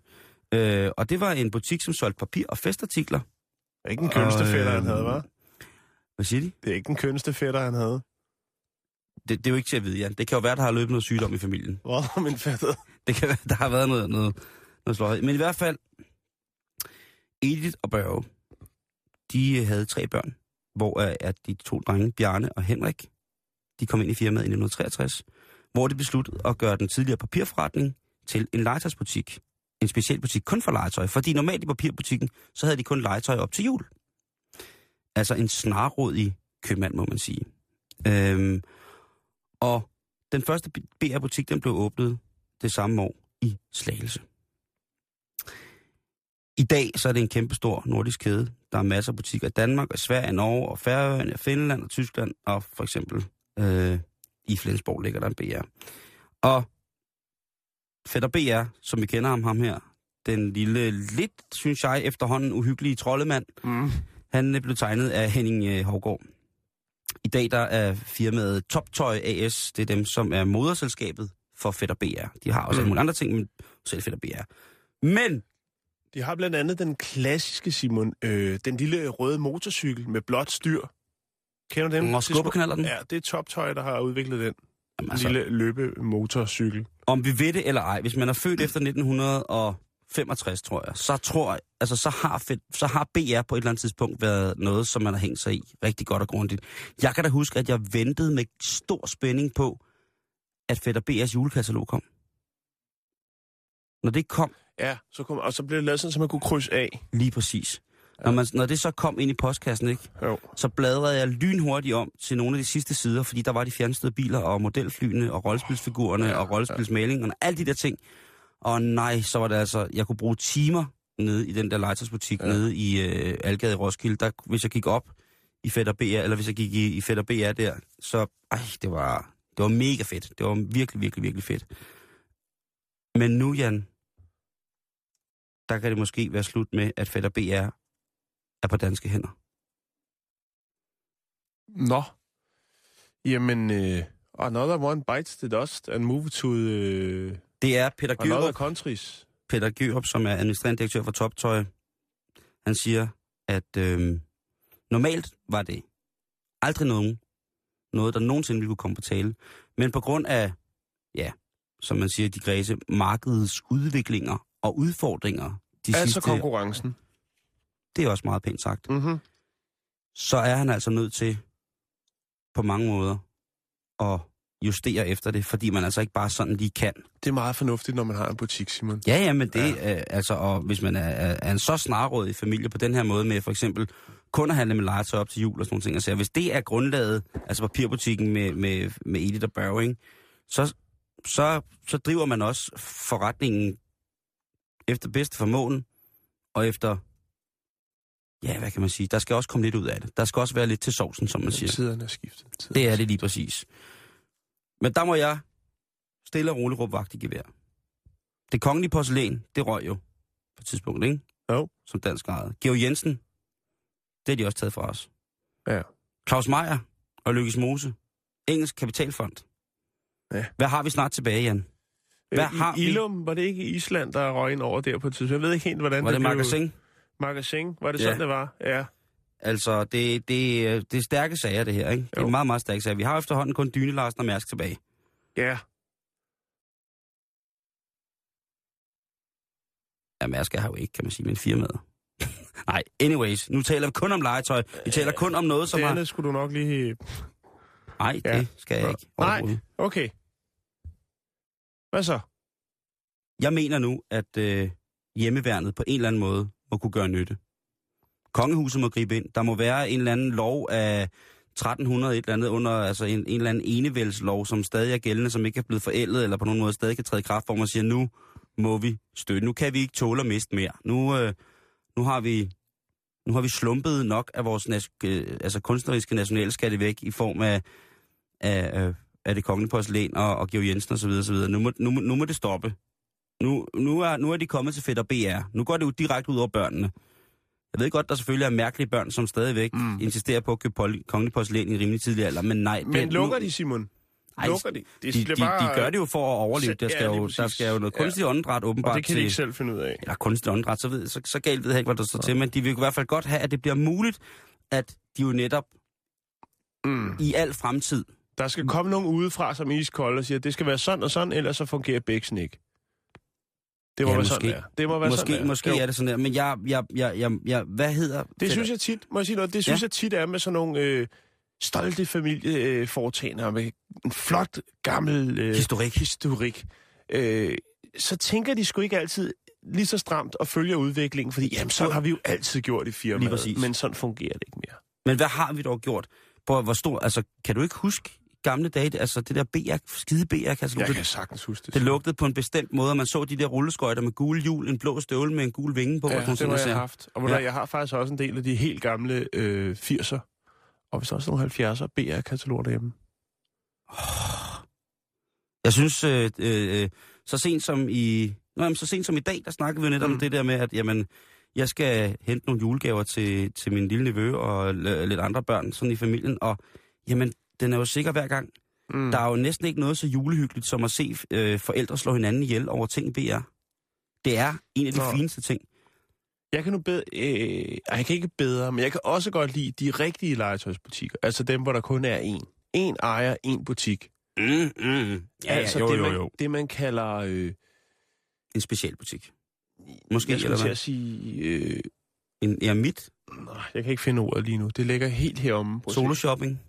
Øh, og det var en butik, som solgte papir og festartikler. Det er ikke den kønste fætter, øh, han havde, hva'? Hvad siger de? Det er ikke den kønste fætter, han havde. Det, det er jo ikke til at vide, Jan. Det kan jo være, der har løbet noget sygdom i familien. Wow, min fætter. Det kan være, der har været noget, noget, noget slået. Men i hvert fald, Edith og Børge, de havde tre børn. Hvor at de to drenge, Bjarne og Henrik, de kom ind i firmaet i nitten treogtres, hvor de besluttede at gøre den tidligere papirforretning til en legetøjsbutik. En speciel butik kun for legetøj, fordi normalt i papirbutikken, så havde de kun legetøj op til jul. Altså en snarrådig købmand, må man sige. Øhm, og den første B R-butik, den blev åbnet det samme år i Slagelse. I dag så er det en kæmpestor nordisk kæde. Der er masser af butikker i Danmark, og Sverige, Norge, og Færøerne, og Finland, og Tyskland, og for eksempel øh, i Flensborg ligger der en B R. Og Fætter B R, som vi kender ham, ham her, den lille, lidt, synes jeg, efterhånden uhyggelige troldemand, mm. Han blev tegnet af Henning Høgård. I dag der er firmaet TopToy A S, det er dem, som er moderselskabet for Fætter B R. De har også mm. nogle andre ting, men selv Fætter B R. Men... de har blandt andet den klassiske, Simon, øh, den lille røde motorcykel med blåt styr. Kender du den? Og skubberknaller den? Ja, det er TopToy, der har udviklet den. Jamen, altså, lille løbemotorcykel. Om vi ved det eller ej, hvis man er født efter nitten femogtres, tror jeg, så tror jeg, altså så har, fedt, så har B R på et eller andet tidspunkt været noget, som man har hængt sig i rigtig godt og grundigt. Jeg kan da huske, at jeg ventede med stor spænding på, at Fætter B R's julekatalog kom. Når det kom... ja, så kom, og så blev det lavet sådan, så man kunne krydse af. Lige præcis. Når, man, når det så kom ind i postkassen, ikke, jo. Så bladrede jeg lynhurtigt om til nogle af de sidste sider, fordi der var de fjernstødte biler og modelflyene og rollespilsfigurerne ja, og rollespilsmalingerne og alle de der ting. Og nej, så var det altså, jeg kunne bruge timer nede i den der legetøjsbutik ja. nede i øh, Algade i Roskilde. Der, hvis jeg gik op i Fætter B R, eller hvis jeg gik i, i Fætter B R der, så ej, det var, det var mega fedt. Det var virkelig, virkelig, virkelig fedt. Men nu, Jan, der kan det måske være slut med, at Fætter B R er på danske hænder. Nå. Jamen, øh, another one bites the dust and move to... Øh, det er Peter Gørup. Peter Gørup, som er administrerende direktør for TopToy. Han siger, at øh, normalt var det aldrig nogen, noget, der nogensinde ville kunne komme på tale. Men på grund af, ja, som man siger i de græse, markedets udviklinger og udfordringer. De altså sidste, konkurrencen. Det er også meget pænt sagt. Mm-hmm. Så er han altså nødt til, på mange måder, at justere efter det, fordi man altså ikke bare sådan lige kan. Det er meget fornuftigt, når man har en butik, Simon. Ja, ja, men det ja. Øh, altså, og hvis man er, er en så snarrådig familie på den her måde med for eksempel kun at handle med legetøj op til jul og sådan nogle ting, altså, hvis det er grundlaget, altså papirbutikken med, med, med Edith og Børge, så, så, så driver man også forretningen efter bedste formåen, og efter, ja, hvad kan man sige, der skal også komme lidt ud af det. Der skal også være lidt til sovsen, som man siger. Tiderne er skiftet. Tiderne det er det lige præcis. Men der må jeg stille og roligt råbe vagt i gevær. Det kongelige porcelæn, det røg jo på et tidspunkt, ikke? Jo. Som dansk ejet. Georg Jensen, det har de også taget fra os. Ja. Claus Meyer og Lykkes Mose. Engelsk kapitalfond. Ja. Hvad har vi snart tilbage, Jan? Hvad øh, har Ilum, vi? Var det ikke Island, der røg ind over der på et tidspunkt? Jeg ved ikke helt, hvordan var det, det blev... magasin? Magasin, var det ja. sådan, det var? Ja. Altså, det, det, det er stærke sager, det her, ikke? Jo. Det er meget, meget stærke sager. Vi har efterhånden kun Dyne, Larsen og Mærsk tilbage. Ja. Ja, Mærsk har jo ikke, kan man sige, men firmaet. Nej, anyways, nu taler vi kun om legetøj. Vi øh, taler kun om noget, som har... det skulle du nok lige... Nej, ja. det skal jeg ikke. Nej, okay. Hvad så? Jeg mener nu, at øh, hjemmeværnet på en eller anden måde må kunne gøre nytte. Kongehuset må gribe ind. Der må være en eller anden lov af tretten hundrede et eller andet under, altså en, en eller anden enevældslov, som stadig er gældende, som ikke er blevet forældet, eller på nogen måde stadig kan træde i kraft, hvor man siger, nu må vi støtte. Nu kan vi ikke tåle at miste mere. Nu, øh, nu, har, vi, nu har vi slumpet nok af vores nas- øh, altså kunstneriske nationalskatte væk i form af, af, øh, af det kongelige porcelæn og, og Georg Jensen osv. osv. Nu, må, nu, nu må det stoppe. Nu, nu, er, nu er de kommet til Fætter B R. Nu går det jo direkte ud over børnene. Jeg ved godt, der selvfølgelig er mærkelige børn, som stadigvæk mm. insisterer på at købe pol- kongelig porcelæn i en rimelig tidlig alder, men nej. Men det, lukker nu, de, Simon? Ej, lukker de? De, de, bare... de gør det jo for at overleve. Der skal, ja, jo, der skal jo noget kunstig ja. åndedræt åbenbart til. Og det kan de ikke til, selv finde ud af. Eller kunstig åndedræt, så, ved, så, så galt ved jeg ikke, hvad der står til, men de vil i hvert fald godt have, at det bliver muligt, at de jo netop mm. i al fremtid... Der skal komme nogen udefra, som iskolde og siger, at det skal være sådan og sådan, ellers så fungerer bæksen ikke. Det må ja, være måske. Sådan der. Det må være måske, sådan der. Måske jo. Er det sådan der, men jeg, jeg, jeg, jeg, jeg hvad hedder... Det Fætter? Synes jeg tit, må jeg sige noget, det synes ja. jeg tit er med sådan nogle øh, stolte familieforetagender, øh, med en flot, gammel... Øh, historik. Historik. Øh, så tænker de sgu ikke altid lige så stramt og følger udviklingen, fordi jamen, sådan har vi jo altid gjort i firmaet, men sådan fungerer det ikke mere. Men hvad har vi dog gjort? På hvor stor... Altså, kan du ikke huske... gamle dage, altså det der B R, skide B R-katalog. Jeg kan sagtens huske det. Det lugtede på en bestemt måde, og man så de der rulleskøjter med gule hjul, en blå støvle med en gul vinge på. Ja, og sådan det har jeg siger. haft. Og ja. jeg har faktisk også en del af de helt gamle øh, firser, og hvis også nogle halvfjerdser B R-kataloger derhjemme. Oh. Jeg synes, øh, øh, så sent som i... Nå, jamen, så sent som i dag, der snakkede vi jo netop mm. om det der med, at jamen, jeg skal hente nogle julegaver til, til min lille nevø og l- lidt andre børn sådan i familien. Og jamen, den er jo sikker hver gang. Mm. Der er jo næsten ikke noget så julehyggeligt som at se øh, forældre slå hinanden ihjel over ting i B R. Det er en af de Nå. fineste ting. Jeg kan nu bedre, øh, jeg kan ikke bedre, men jeg kan også godt lide de rigtige legetøjsbutikker. Altså dem, hvor der kun er én. Én ejer, én butik. Mm, mm. Ja, altså jo, det, jo, man, jo. det, man kalder... Øh, en specialbutik. Måske, jeg skulle til at sige... Øh, en eremit? Nej, jeg kan ikke finde ordet lige nu. Det ligger helt heromme. Soloshopping?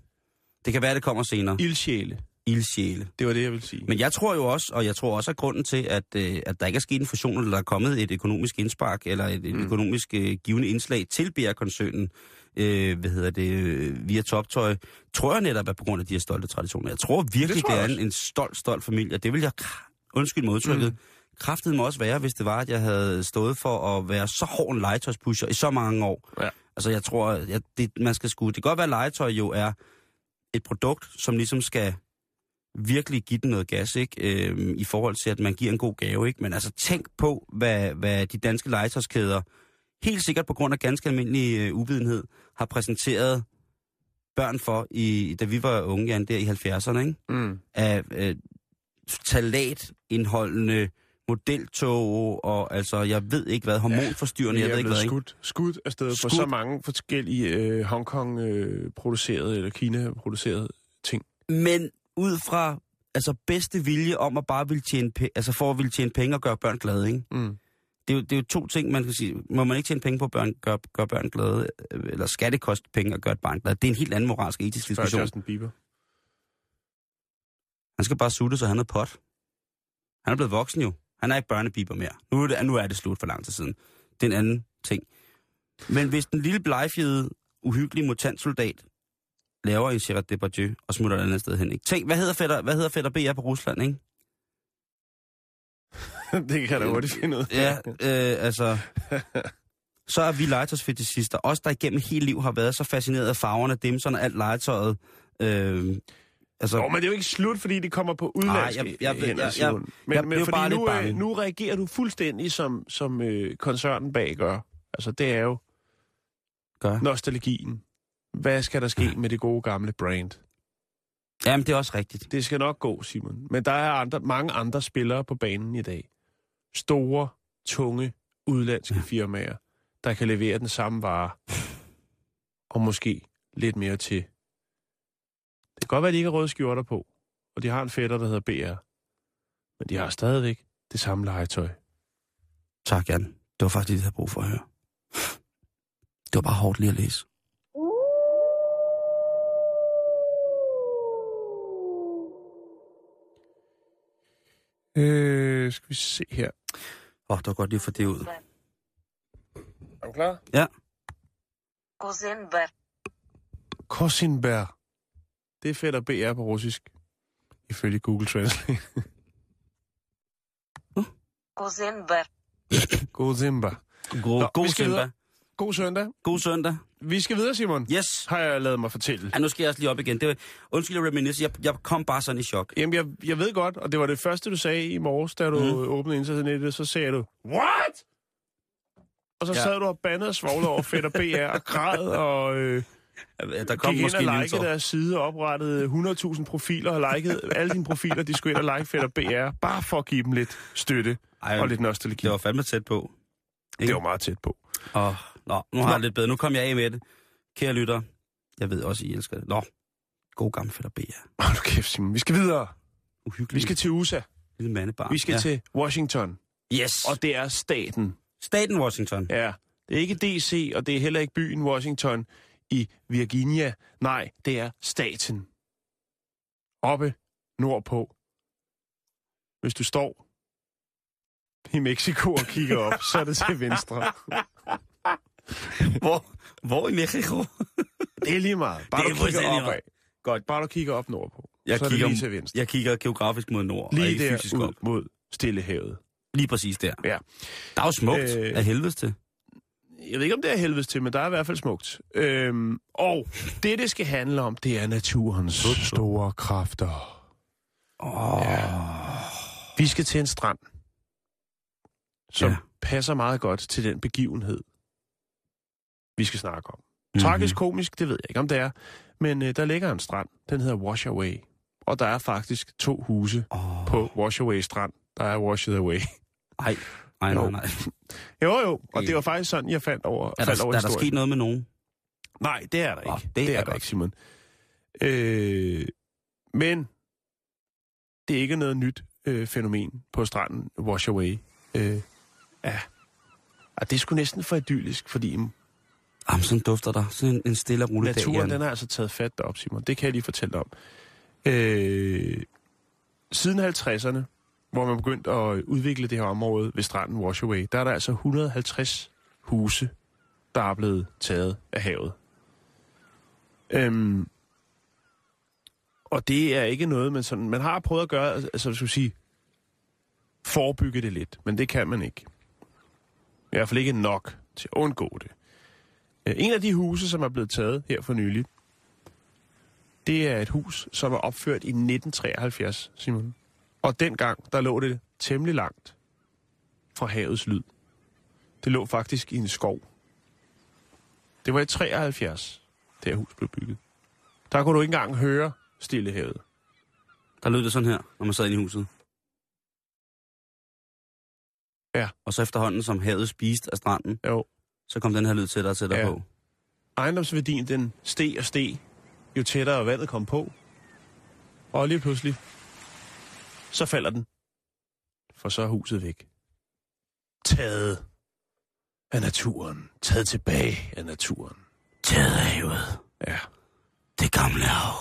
Det kan være, det kommer senere. Ildsjæle. Ildsjæle. Det var det, jeg ville sige. Men jeg tror jo også, og jeg tror også, at grunden til, at, øh, at der ikke er sket en fusion, eller der er kommet et økonomisk indspark, eller et mm. økonomisk øh, givende indslag til B R-koncernen, øh, hvad hedder det, øh, via TopToy, tror jeg netop, at på grund af de her stolte traditioner. Jeg tror virkelig, det, tror jeg det er en, en stolt, stolt familie, og det vil jeg, undskyld modtrykket, mm. kraftedeme mig også være, hvis det var, at jeg havde stået for at være så hård en legetøjspusher i så mange år. Ja. Altså, jeg tror, at det, man skal skue. Det kan godt være, at legetøj jo er et produkt, som ligesom skal virkelig give den noget gas, ikke? Øhm, i forhold til, at man giver en god gave, ikke? Men altså, tænk på, hvad, hvad de danske legetøjskæder, helt sikkert på grund af ganske almindelig øh, uvidenhed, har præsenteret børn for, i, da vi var unge, Jan, der i halvfjerdserne, ikke? Mm. Af øh, talatindholdende modeltog, og altså, jeg ved ikke hvad, hormonforstyrrende, ja, jeg ved ikke hvad. Jeg er blevet skudt, skudt afsted for så mange forskellige øh, Hongkong-producerede, øh, eller Kina-producerede ting. Men ud fra altså bedste vilje om at bare ville tjene pe- altså for at ville tjene penge og gøre børn glade, ikke? Mm. Det er jo, det er jo to ting, man kan sige. Må man ikke tjene penge på børn, gøre gør børn glade, eller skal det koste penge at gøre et barn glade? Det er en helt anden moralsk etisk diskussion. Før Justin Bieber. Han skal bare sutte, så han er pot. Han er blevet voksen jo. Han er ikke børnebiber mere. Nu er, det, nu er det slut for lang tid siden. Det er en anden ting. Men hvis den lille blegfjede, uhyggelige mutantsoldat laver en Gerard Depardieu og smutter et andet sted hen, ikke? Tænk, hvad hedder Fætter, hvad hedder Fætter B R på Rusland, ikke? Det kan da hurtigt finde ud. Ja, øh, altså... Så er vi legetøjsfetisister. Os, der igennem hele liv har været så fascineret af farverne, dimserne, alt legetøjet. Øh, altså... Nå, men det er jo ikke slut, fordi det kommer på udlandske hænder. Men, men fordi nu, øh, nu reagerer du fuldstændig, som, som øh, koncernen bag gør. Altså, det er jo... Gør. Nostalgien. Hvad skal der ske med det gode gamle brand? Jamen, det er også rigtigt. Det skal nok gå, Simon. Men der er andre, mange andre spillere på banen i dag. Store, tunge, udenlandske ja. firmaer, der kan levere den samme vare. Og måske lidt mere til. Det kan godt være, at de ikke har røde skjorter på. Og de har en fætter, der hedder B R. Men de har stadigvæk det samme legetøj. Tak, Jan. Det var faktisk det, jeg havde brug for at høre. Det var bare hårdt lige at læse. Øh, skal vi se her. Åh, oh, det var godt lige for det ud. Er du klar? Ja. Korsindberg. Korsindberg. Det er Fætter B R på russisk. Ifølge Google Translate. Korsindberg. Korsindberg. God søndag. God søndag. God søndag. Vi skal videre, Simon. Yes. Har jeg lavet mig fortælle. Ja, nu skal jeg også lige op igen. Det var, undskyld at reminisce, jeg, jeg kom bare sådan i chok. Jamen, jeg, jeg ved godt, og det var det første, du sagde i morges, da du mm. åbnede internettet, så sagde du, what? Og så ja. sad du og bandede og svogler over Fætter B R og græd, og øh, ja, der kom gik måske ind og likede deres side og oprettede hundrede tusind profiler og likede alle dine profiler, de skulle ind og like Fætter B R, bare for at give dem lidt støtte. Ej, og lidt nostalgi. Det var fandme tæt på. Ikke? Det var meget tæt på. Og... Nå, nu har jeg lidt bedre. Nu kom jeg af med det. Kære lytter, jeg ved også, I elsker det. Nå, god gammel Fætter B R. Hold kæft, Simon. Vi skal videre. Uhyggeligt. Vi skal til U S A. Lille mandebarn. Vi skal ja. til Washington. Yes. Og det er staten. Staten Washington. Ja. Det er ikke D C, og det er heller ikke byen Washington i Virginia. Nej, det er staten. Oppe nordpå. Hvis du står i Mexico og kigger op, så er det til venstre. Hvor, hvor i Mexico? Det er lige meget. Bare det du kigger opad. Godt. Bare du kigger op nordpå. Jeg så kigger, er det lige til venstre. Jeg kigger geografisk mod nord, lige og ikke der fysisk ud op mod Stillehavet. Lige præcis der. Ja. Der er jo smukt øh, af helvedes til. Jeg ved ikke, om det er helvedes til, men der er i hvert fald smukt. Øhm, og det, det skal handle om, det er naturens store kræfter. Oh. Ja. Vi skal til en strand, som ja. passer meget godt til den begivenhed, vi skal snakke om. Mm-hmm. Tragisk komisk, det ved jeg ikke, om det er. Men øh, der ligger en strand, den hedder Washaway. Og der er faktisk to huse oh. på Washaway strand. Der er washed away. Ej, nej, nej, nej. Jo, jo, og det var faktisk sådan, jeg fandt over historien. Er der, over der, der sket noget med nogen? Nej, det er der ikke. Oh, det, det er, er der ikke, Simon. Øh, men det er ikke noget nyt øh, fænomen på stranden Washaway. Øh, ja, og det er sgu næsten for idyllisk, fordi... Jamen, sådan dufter der. Sådan en stille og rolig dag. Naturen, den har altså taget fat derop, Simon. Det kan jeg lige fortælle dig om. Øh, siden halvtredserne, hvor man begyndte at udvikle det her område ved stranden Washaway, der er der altså et hundrede og halvtreds huse, der er blevet taget af havet. Øhm, og det er ikke noget, man sådan... Man har prøvet at gøre, altså jeg skulle sige, forebygge det lidt, men det kan man ikke. I hvert fald ikke nok til at undgå det. Øh, en af de huse, som er blevet taget her for nylig, det er et hus, som er opført i nitten treoghalvfjerds, Simon. Og dengang, der lå det temmelig langt fra havets lyd. Det lå faktisk i en skov. Det var i treoghalvfjerds, da huset blev bygget. Der kunne du ikke engang høre Stillehavet. Der lød det sådan her, når man sad inde i huset. Ja. Og så efterhånden, som havet spiste af stranden, jo. Så kom den her lyd tættere og tættere ja. på. Ejendomsværdien, den steg og steg, jo tættere vandet kom på. Og lige pludselig, så falder den. For så er huset væk. Taget af naturen. Taget tilbage af naturen. Taget af havet. Ja. Det gamle hav.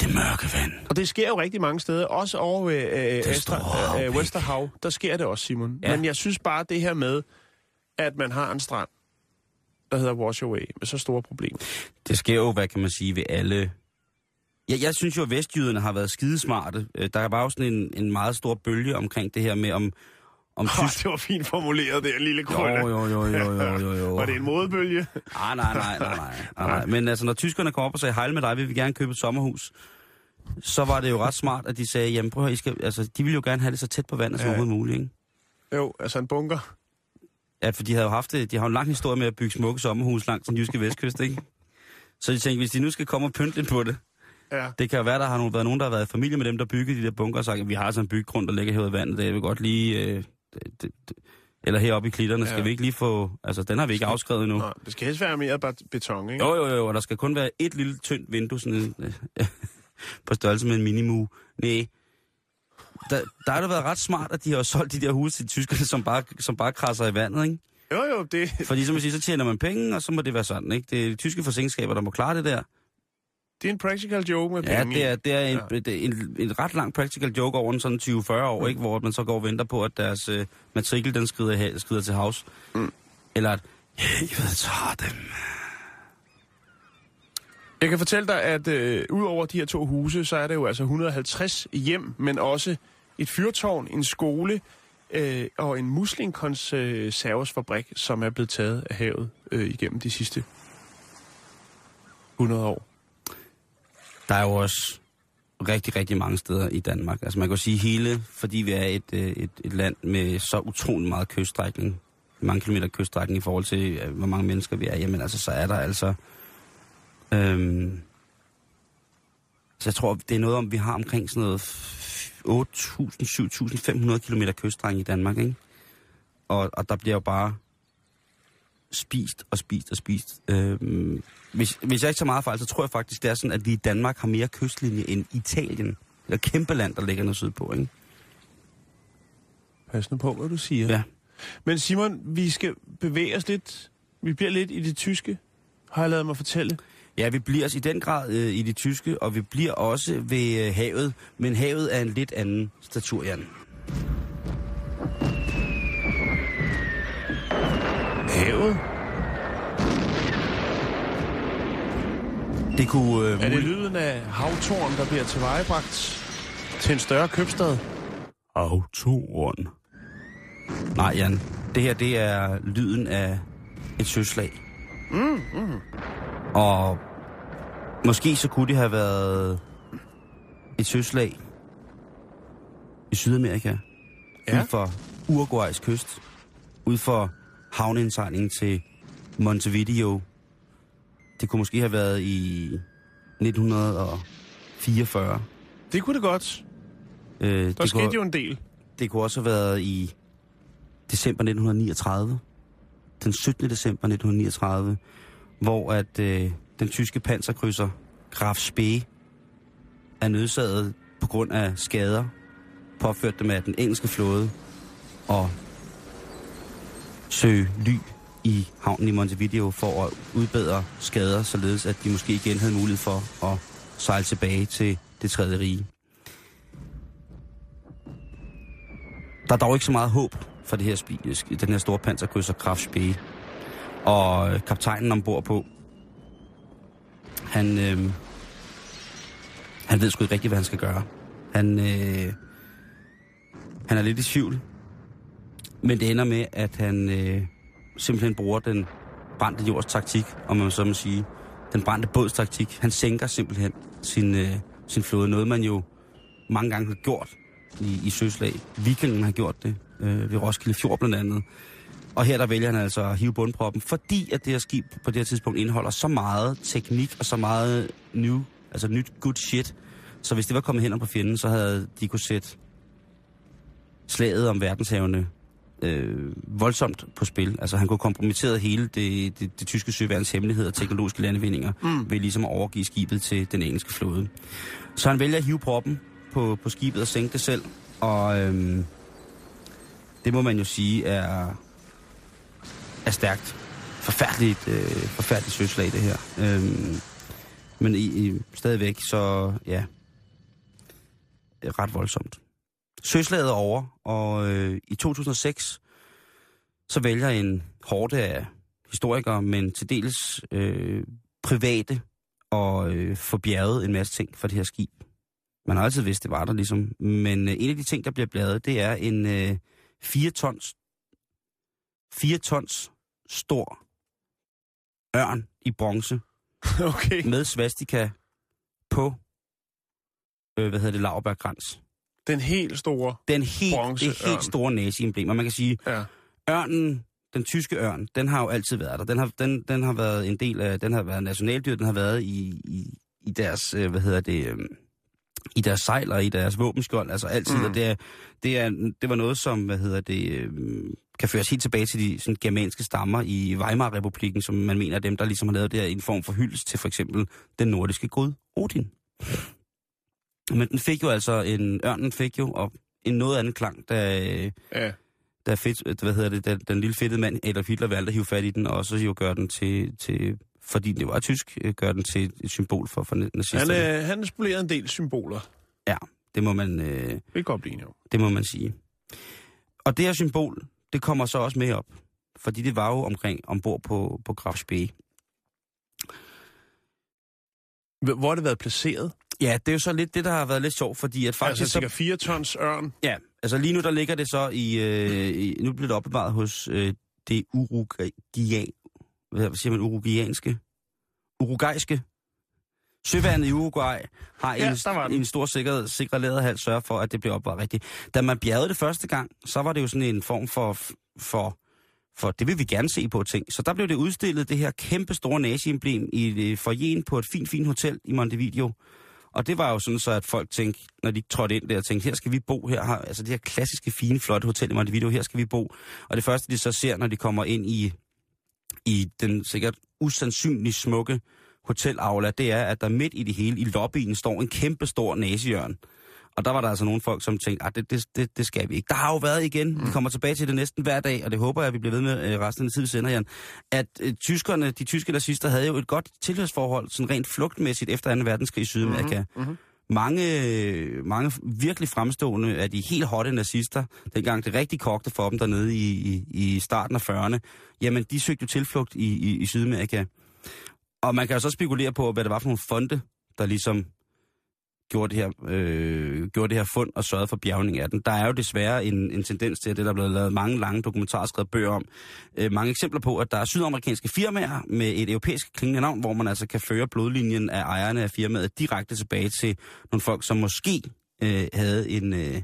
Det mørke vand. Og det sker jo rigtig mange steder. Også over ved øh, Astra, øh, Westerhav. Der sker det også, Simon. Ja. Men jeg synes bare, det her med, at man har en strand, der hedder Washaway, med så store problemer. Det sker jo, hvad kan man sige, ved alle... Ja, jeg synes jo, at vestjyderne har været skidesmarte. Der var jo sådan en, en meget stor bølge omkring det her med, om... om oh, tysk... Det var fint formuleret, det her lille krølle. Jo, jo, jo, jo, jo, jo, jo. Var det en modebølge? Ah, nej, nej, nej, nej, nej, nej. Men altså, når tyskerne kom op og sagde, hej med dig, vi vil gerne købe et sommerhus, så var det jo ret smart, at de sagde, jamen prøv at I skal... Altså, de ville jo gerne have det så tæt på vandet som overhovedet ja. muligt, ikke? Jo, altså en bunker. Ja, for de havde jo haft det. De har jo en lang historie med at bygge smukke sommerhus langs den jyske vestkyst, ikke? Så de tænkte, hvis de nu skal komme og pynte lidt på det, ja. Det kan jo være, der har været nogen, der har været i familie med dem, der byggede de der bunker, og sagt, at vi har altså en byggrund, der ligger herude i vandet. Det vil godt lige... Øh, det, det, eller heroppe i klitterne, ja. Skal vi ikke lige få... Altså, den har vi ikke afskrevet endnu. Nå, det skal helst være mere bare beton, ikke? Jo, jo, jo, og der skal kun være et lille tyndt vindue, sådan øh, på størrelse med en minimue. Næh. Der, der har det været ret smart, at de har solgt de der huse til tyskerne, som bare, som bare krasser i vandet, ikke? Jo, jo, det... Fordi som man siger, så tjener man penge, og så må det være sådan, ikke? Det er de tyske forsikringsselskaber, der må klare det der. Det er en practical joke med penge. Ja, det er, det er, en, ja. Det er en, en ret lang practical joke over en sådan tyve fyrre år, mm. ikke? Hvor man så går og venter på, at deres øh, matrikel, den skrider, skrider til havs. Mm. Eller at, jeg tager dem. Jeg kan fortælle dig, at øh, udover de her to huse, så er det jo altså et hundrede og halvtreds hjem, men også et fyrtårn, en skole øh, og en muslingkonservesfabrik, som er blevet taget af havet øh, igennem de sidste hundrede år. Der er jo også rigtig, rigtig mange steder i Danmark. Altså man kan jo sige hele, fordi vi er et, et, et land med så utrolig meget kyststrækning, mange kilometer kyststrækning i forhold til, hvor mange mennesker vi er. Jamen altså, så er der altså... Øhm, så jeg tror, det er noget om, vi har omkring sådan noget otte tusind til syv tusind fem hundrede kilometer kyststrækning i Danmark, ikke? Og, og der bliver jo bare spist og spist og spist. Øhm, hvis, hvis jeg ikke så meget fejl, så tror jeg faktisk, det er sådan, at vi i Danmark har mere kystlinje end Italien. Det er kæmpe land, der ligger noget sydpå, ikke? Pas nu på, hvad du siger. Ja. Men Simon, vi skal bevæge os lidt. Vi bliver lidt i det tyske, har jeg lavet mig fortælle. Ja, vi bliver os i den grad øh, i det tyske, og vi bliver også ved øh, havet. Men havet er en lidt anden statur, Jan. Havet? Det kunne... Øh, er det lyden af havtorn, der bliver tilvejebragt til en større købstad? Havtorn. Nej, Jan. Det her, det er lyden af et søslag. Mm, mm. Og måske så kunne det have været et søslag i Sydamerika. Ja. Ud for Uruguays kyst. Ud for havneindsejlingen til Montevideo. Det kunne måske have været i nitten fireogfyrre. Det kunne det godt. Øh, Der det skete kunne, jo en del. Det kunne også have været i december nitten niogtredive. Den syttende december nitten niogtredive, hvor at øh, den tyske panserkrydser Graf Spee er nødsaget på grund af skader, påført dem af den engelske flåde, og søge ly i havnen i Montevideo for at udbedre skader, således at de måske igen havde mulighed for at sejle tilbage til det tredje rige. Der er dog ikke så meget håb for det her spi- den her store panserkrydser Graf Spee. Og kaptajnen ombord på, han, øh, han ved sgu ikke rigtigt, hvad han skal gøre. Han, øh, han er lidt i tvivl, men det ender med, at han øh, simpelthen bruger den brændte jords taktik, om man så må sige, den brændte båds taktik. Han sænker simpelthen sin, øh, sin flåde, noget man jo mange gange har gjort i, i søslag. Vikingen har gjort det øh, ved Roskilde Fjord blandt andet. Og her der vælger han altså at hive bundproppen, fordi at det her skib på det her tidspunkt indeholder så meget teknik og så meget new, altså nyt good shit. Så hvis det var kommet hen om på fjenden, så havde de kunne sætte slaget om verdenshavene øh, voldsomt på spil. Altså han kunne kompromittere hele det, det, det tyske søværns hemmeligheder og teknologiske landevindinger mm. ved ligesom at overgive skibet til den engelske flåde. Så han vælger at hive proppen på, på skibet og sænke det selv. Og øh, det må man jo sige er... er stærkt. Forfærdeligt, øh, forfærdeligt søslag, det her. Øhm, men i, i, stadigvæk, så ja, ret voldsomt. Søslaget er over, og øh, i to tusind og seks, så vælger en horde af historikere, men til dels øh, private, og øh, få bjerget en masse ting for det her skib. Man har altid vidst, det var der ligesom. Men øh, en af de ting, der bliver bjerget, det er en øh, fire tons Fire tons stor ørn i bronze. Okay. Med svastika på, øh, hvad hedder det, laurbærkrans. Den helt store Den helt, det helt store nazi-emblem. Og man kan sige, ja. Ørnen, den tyske ørn, den har jo altid været der. Den har, den, den har været en del af, den har været nationaldyr, den har været i, i, i deres, øh, hvad hedder det... Øh, i deres sejler, i deres våbenskjold, altså altid, mm. og det, er, det, er, det var noget, som, hvad hedder det, øh, kan føres helt tilbage til de sådan, germanske stammer i Weimar-republikken, som man mener er dem, der ligesom har lavet det her, en form for hyldest til for eksempel den nordiske gud Odin. Men den fik jo altså, en ørnen fik jo, og en noget anden klang, da, øh, ja. da, fedt, hvad hedder det, da den lille fedtede mand Adolf Hitler valgte at hive fat i den, og så jo gøre den til... til fordi det var tysk, gør den til et symbol for, for nazisterne. Han, øh, han spolerede en del symboler. Ja, det må man... Øh, det kan godt blive, jo. Det må man sige. Og det her symbol, det kommer så også med op. Fordi det var jo omkring, ombord på, på Graf Spee. Hvor har det været placeret? Ja, det er jo så lidt det, der har været lidt sjovt, fordi at faktisk... Altså, det er fire tons ørn. Ja, altså lige nu, der ligger det så i... Øh, i nu bliver det opbevaret hos øh, det uruguayanske... hvad siger man, uruguayanske, uruguayske. Søværnet i Uruguay har ja, en, en stor sikkerhed, sikre læderhals sørger for, at det bliver opvaret rigtigt. Da man bjergede det første gang, så var det jo sådan en form for, for, for det vil vi gerne se på ting. Så der blev det udstillet, det her kæmpe store nazi-emblem i forjen på et fint, fint hotel i Montevideo. Og det var jo sådan så, at folk tænkte, når de trådte ind der og tænkte, her skal vi bo, her har, altså det her klassiske, fine, flotte hotel i Montevideo, her skal vi bo. Og det første, de så ser, når de kommer ind i... i den sikkert usandsynligt smukke hotelaula, det er, at der midt i det hele, i lobbyen, står en kæmpe stor naziørn. Og der var der altså nogle folk, som tænkte, at det, det, det skal vi ikke. Der har jo været igen, vi kommer tilbage til det næsten hver dag, og det håber jeg, at vi bliver ved med resten af tiden senere, Jan, at tyskerne, de tyske nazister, havde jo et godt tilhørsforhold, sådan rent flugtmæssigt efter anden verdenskrig i Sydamerika. Mm-hmm. Mm-hmm. Mange, mange virkelig fremstående af de helt hotte nazister, dengang det rigtig kogte for dem dernede i, i, i starten af fyrrerne, jamen de søgte jo tilflugt i, i, i Sydamerika. Og man kan jo så spekulere på, hvad det var for nogle fonde, der ligesom gjorde det her, øh, gjorde det her fund og sørgede for bjergning af den. Der er jo desværre en, en tendens til, at det der er blevet lavet mange lange dokumentarer, skrevet bøger om, øh, mange eksempler på, at der er sydamerikanske firmaer med et europæisk klingende navn, hvor man altså kan føre blodlinjen af ejerne af firmaet direkte tilbage til nogle folk, som måske øh, havde en øh,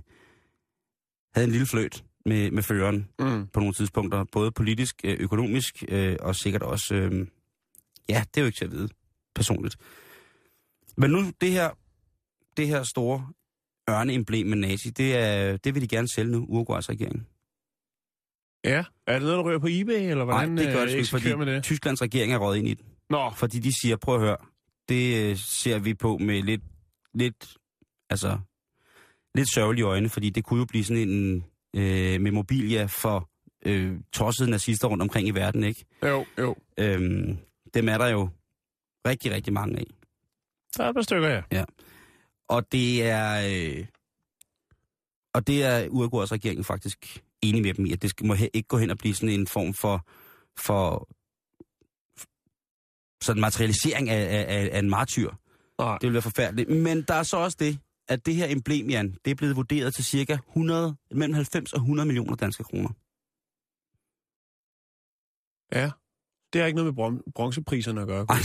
havde en lille fløjt med, med føreren mm. på nogle tidspunkter. Både politisk, økonomisk øh, og sikkert også... Øh, ja, det er jo ikke til at vide personligt. Men nu det her, det her store ørneemblem med nazi, det, er, det vil de gerne sælge nu, Uruguays regering. Ja, er det noget, der rører på eBay, eller hvordan? Nej, det gør det ikke, fordi det? Tysklands regering er røget ind i den. Nå. Fordi de siger, prøv at høre, det ser vi på med lidt, lidt, altså, lidt sørgelige øjne, fordi det kunne jo blive sådan en øh, memorabilia for øh, tossede nazister rundt omkring i verden, ikke? Jo, jo. Øhm, dem er der jo rigtig, rigtig mange af. Der er et par stykker, ja. Ja. Og det er, øh, og det er Uruguays regering faktisk enig med dem i, at det må ikke gå hen og blive sådan en form for, for sådan materialisering af, af, af en martyr. Nej. Det vil være forfærdeligt. Men der er så også det, at det her emblem, Jan, det er blevet vurderet til cirka hundrede, mellem halvfems og hundrede millioner danske kroner. Ja. Det har ikke noget med bronzepriserne at gøre. Nej,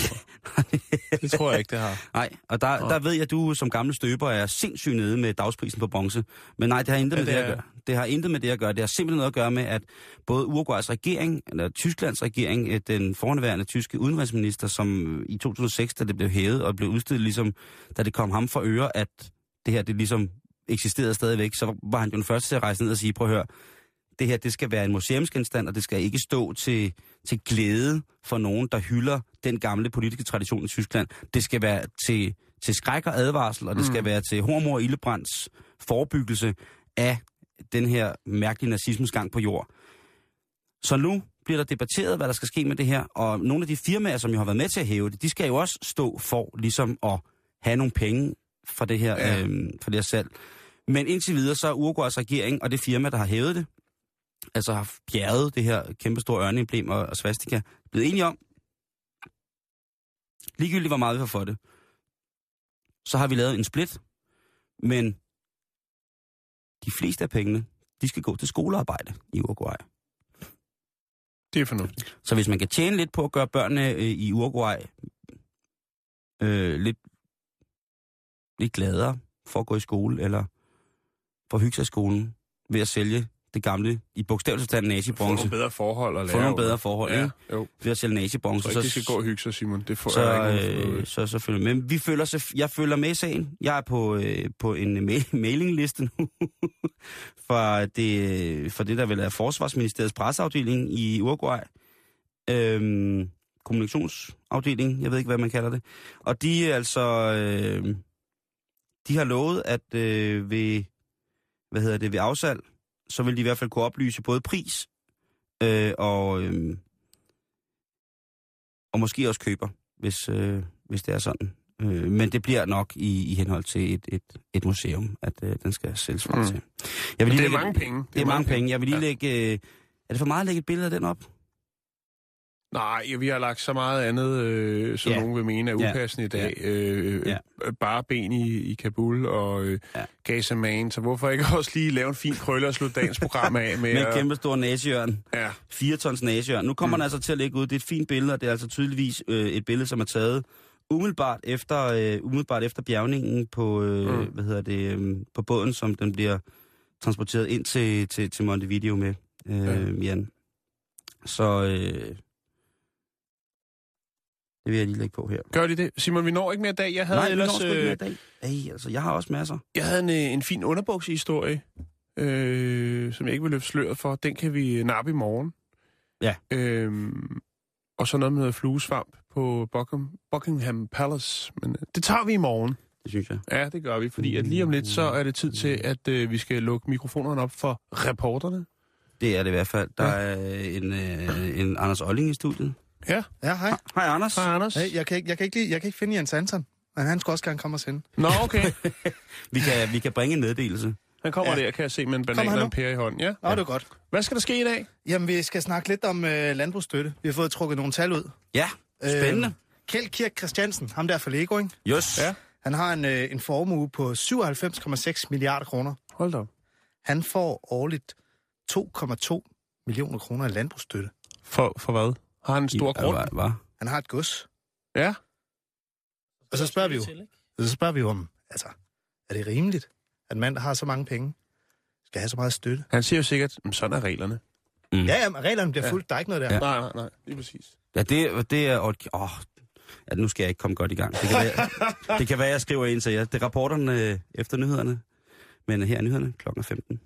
det tror jeg ikke, det har. Nej, og der, der ved jeg, at du som gamle støber er sindssygt nede med dagsprisen på bronze. Men nej, det har intet ja, med det, det at gøre. Det har intet med det at gøre. Det har simpelthen noget at gøre med, at både Uruguays regering, eller Tysklands regering, den forhenværende tyske udenrigsminister, som i to tusind og seks, da det blev hævet og blev udstillet, ligesom, da det kom ham for øre, at det her det ligesom eksisterede stadigvæk, så var han jo den første til at rejse ned og sige, prøv at høre, det her, det skal være en museumsgenstand, og det skal ikke stå til, til glæde for nogen, der hylder den gamle politiske tradition i Tyskland. Det skal være til, til skræk og advarsel, og det mm. skal være til hormor og ildebrands forebyggelse af den her mærkelige nazismens gang på jord. Så nu bliver der debatteret, hvad der skal ske med det her, og nogle af de firmaer, som jo har været med til at hæve det, de skal jo også stå for ligesom at have nogle penge for det her, ja. øh, for det her salg. Men indtil videre, så er Uruguays regering og det firma, der har hævet det, altså har bjerget det her kæmpestore ørneemblem og, og svastika, blevet enige om, ligegyldigt hvor meget vi får for det, så har vi lavet en split, men de fleste af pengene, de skal gå til skolearbejde i Uruguay. Det er fornuftigt. Så hvis man kan tjene lidt på at gøre børnene øh, i Uruguay øh, lidt, lidt gladere for at gå i skole, eller for at hygge sig i skolen, ved at sælge det gamle, i bogstavelsestand nazibronze. Få nogle bedre forhold at lave. Få nogle bedre forhold, ja. Jo. Ved at sælge nazibronze. Så det skal gå og hygge sig, Simon. Det får så, jeg ikke øh, så selvfølgelig. Men vi følger, jeg følger med i sagen. Jeg er på, øh, på en ma- mailingliste nu. for, det, for det, der vil være Forsvarsministeriets presseafdeling i Uruguay. Øhm, kommunikationsafdeling. Jeg ved ikke, hvad man kalder det. Og de er altså... Øh, de har lovet, at øh, ved... Hvad hedder det? Ved afsalg, så vil de i hvert fald kunne oplyse både pris øh, og, øh, og måske også køber, hvis, øh, hvis det er sådan. Øh, men det bliver nok i, i henhold til et, et, et museum, at øh, den skal sælges frem til. Mm. Jeg vil lige det er lægge, mange penge. Det, det er mange penge. penge. Jeg vil lige ja. lægge... Øh, er det for meget at lægge et billede af den op? Nej, vi har lagt så meget andet, øh, som ja. nogen vil mene er upassende ja. i dag. Ja. Øh, ja. Bare ben i, i Kabul og øh, ja. Gazaman, så hvorfor ikke også lige lave en fin krølle og slutte dagens program af? Med, med en kæmpe stor næsejørn. Ja. Fire tons næsejørn. Nu kommer mm. den altså til at ligge ud. Det er et fint billede, og det er altså tydeligvis øh, et billede, som er taget umiddelbart efter, øh, umiddelbart efter bjergningen på, øh, mm. hvad hedder det, øh, på båden, som den bliver transporteret ind til, til, til Montevideo med, øh, ja. Jan. Så... Øh, det vil jeg lige lægge på her. Gør de det? Simon, vi når ikke mere dag. Jeg havde Nej, ellers, vi når ikke mere dag. Ej, altså, jeg har også masser. Jeg havde en, en fin underbukshistorie, øh, som jeg ikke vil løbe sløret for. Den kan vi nappe i morgen. Ja. Øhm, og så noget med noget fluesvamp på Buckingham Palace. Men det tager vi i morgen. Det synes jeg. Ja, det gør vi, fordi at lige om lidt, så er det tid til, at øh, vi skal lukke mikrofonerne op for reporterne. Det er det i hvert fald. Der ja. er en, øh, en Anders Ølling i studiet. Ja. Ja, hej. Hej, Anders. Hej, Anders. Hey, jeg, kan ikke, jeg, kan ikke lide, jeg kan ikke finde Jens Anton, men han skulle også gerne komme os hen. Nå, okay. vi, kan, vi kan bringe en meddelelse. Han kommer ja. der, kan jeg se, med en banan og en pære i hånden. Ja, ja. Det er godt. Hvad skal der ske i dag? Jamen, vi skal snakke lidt om øh, landbrugsstøtte. Vi har fået trukket nogle tal ud. Ja, spændende. Øh, Kjeld Kirk Christiansen, ham der fra Lego, ikke? Yes. Ja. Han har en, øh, en formue på syvoghalvfems komma seks milliarder kroner. Hold da op. Han får årligt to komma to millioner kroner i landbrugsstøtte. For, for hvad? Har han en stor grund? Hva, hva? Han har et gods. Ja. Og så spørger vi jo, så spørger vi jo om, altså, er det rimeligt, at en mand, der har så mange penge, skal have så meget støtte. Han siger jo sikkert, men sådan er reglerne. Mm. Ja, ja, reglerne bliver fuldt, der er ikke noget der. Ja. Nej, nej, nej, lige præcis. Ja, det, det er... Åh, ja, nu skal jeg ikke komme godt i gang. Det kan være, det kan være jeg skriver ind, så ja, det er rapporterne øh, efter nyhederne. Men her er nyhederne klokken femten.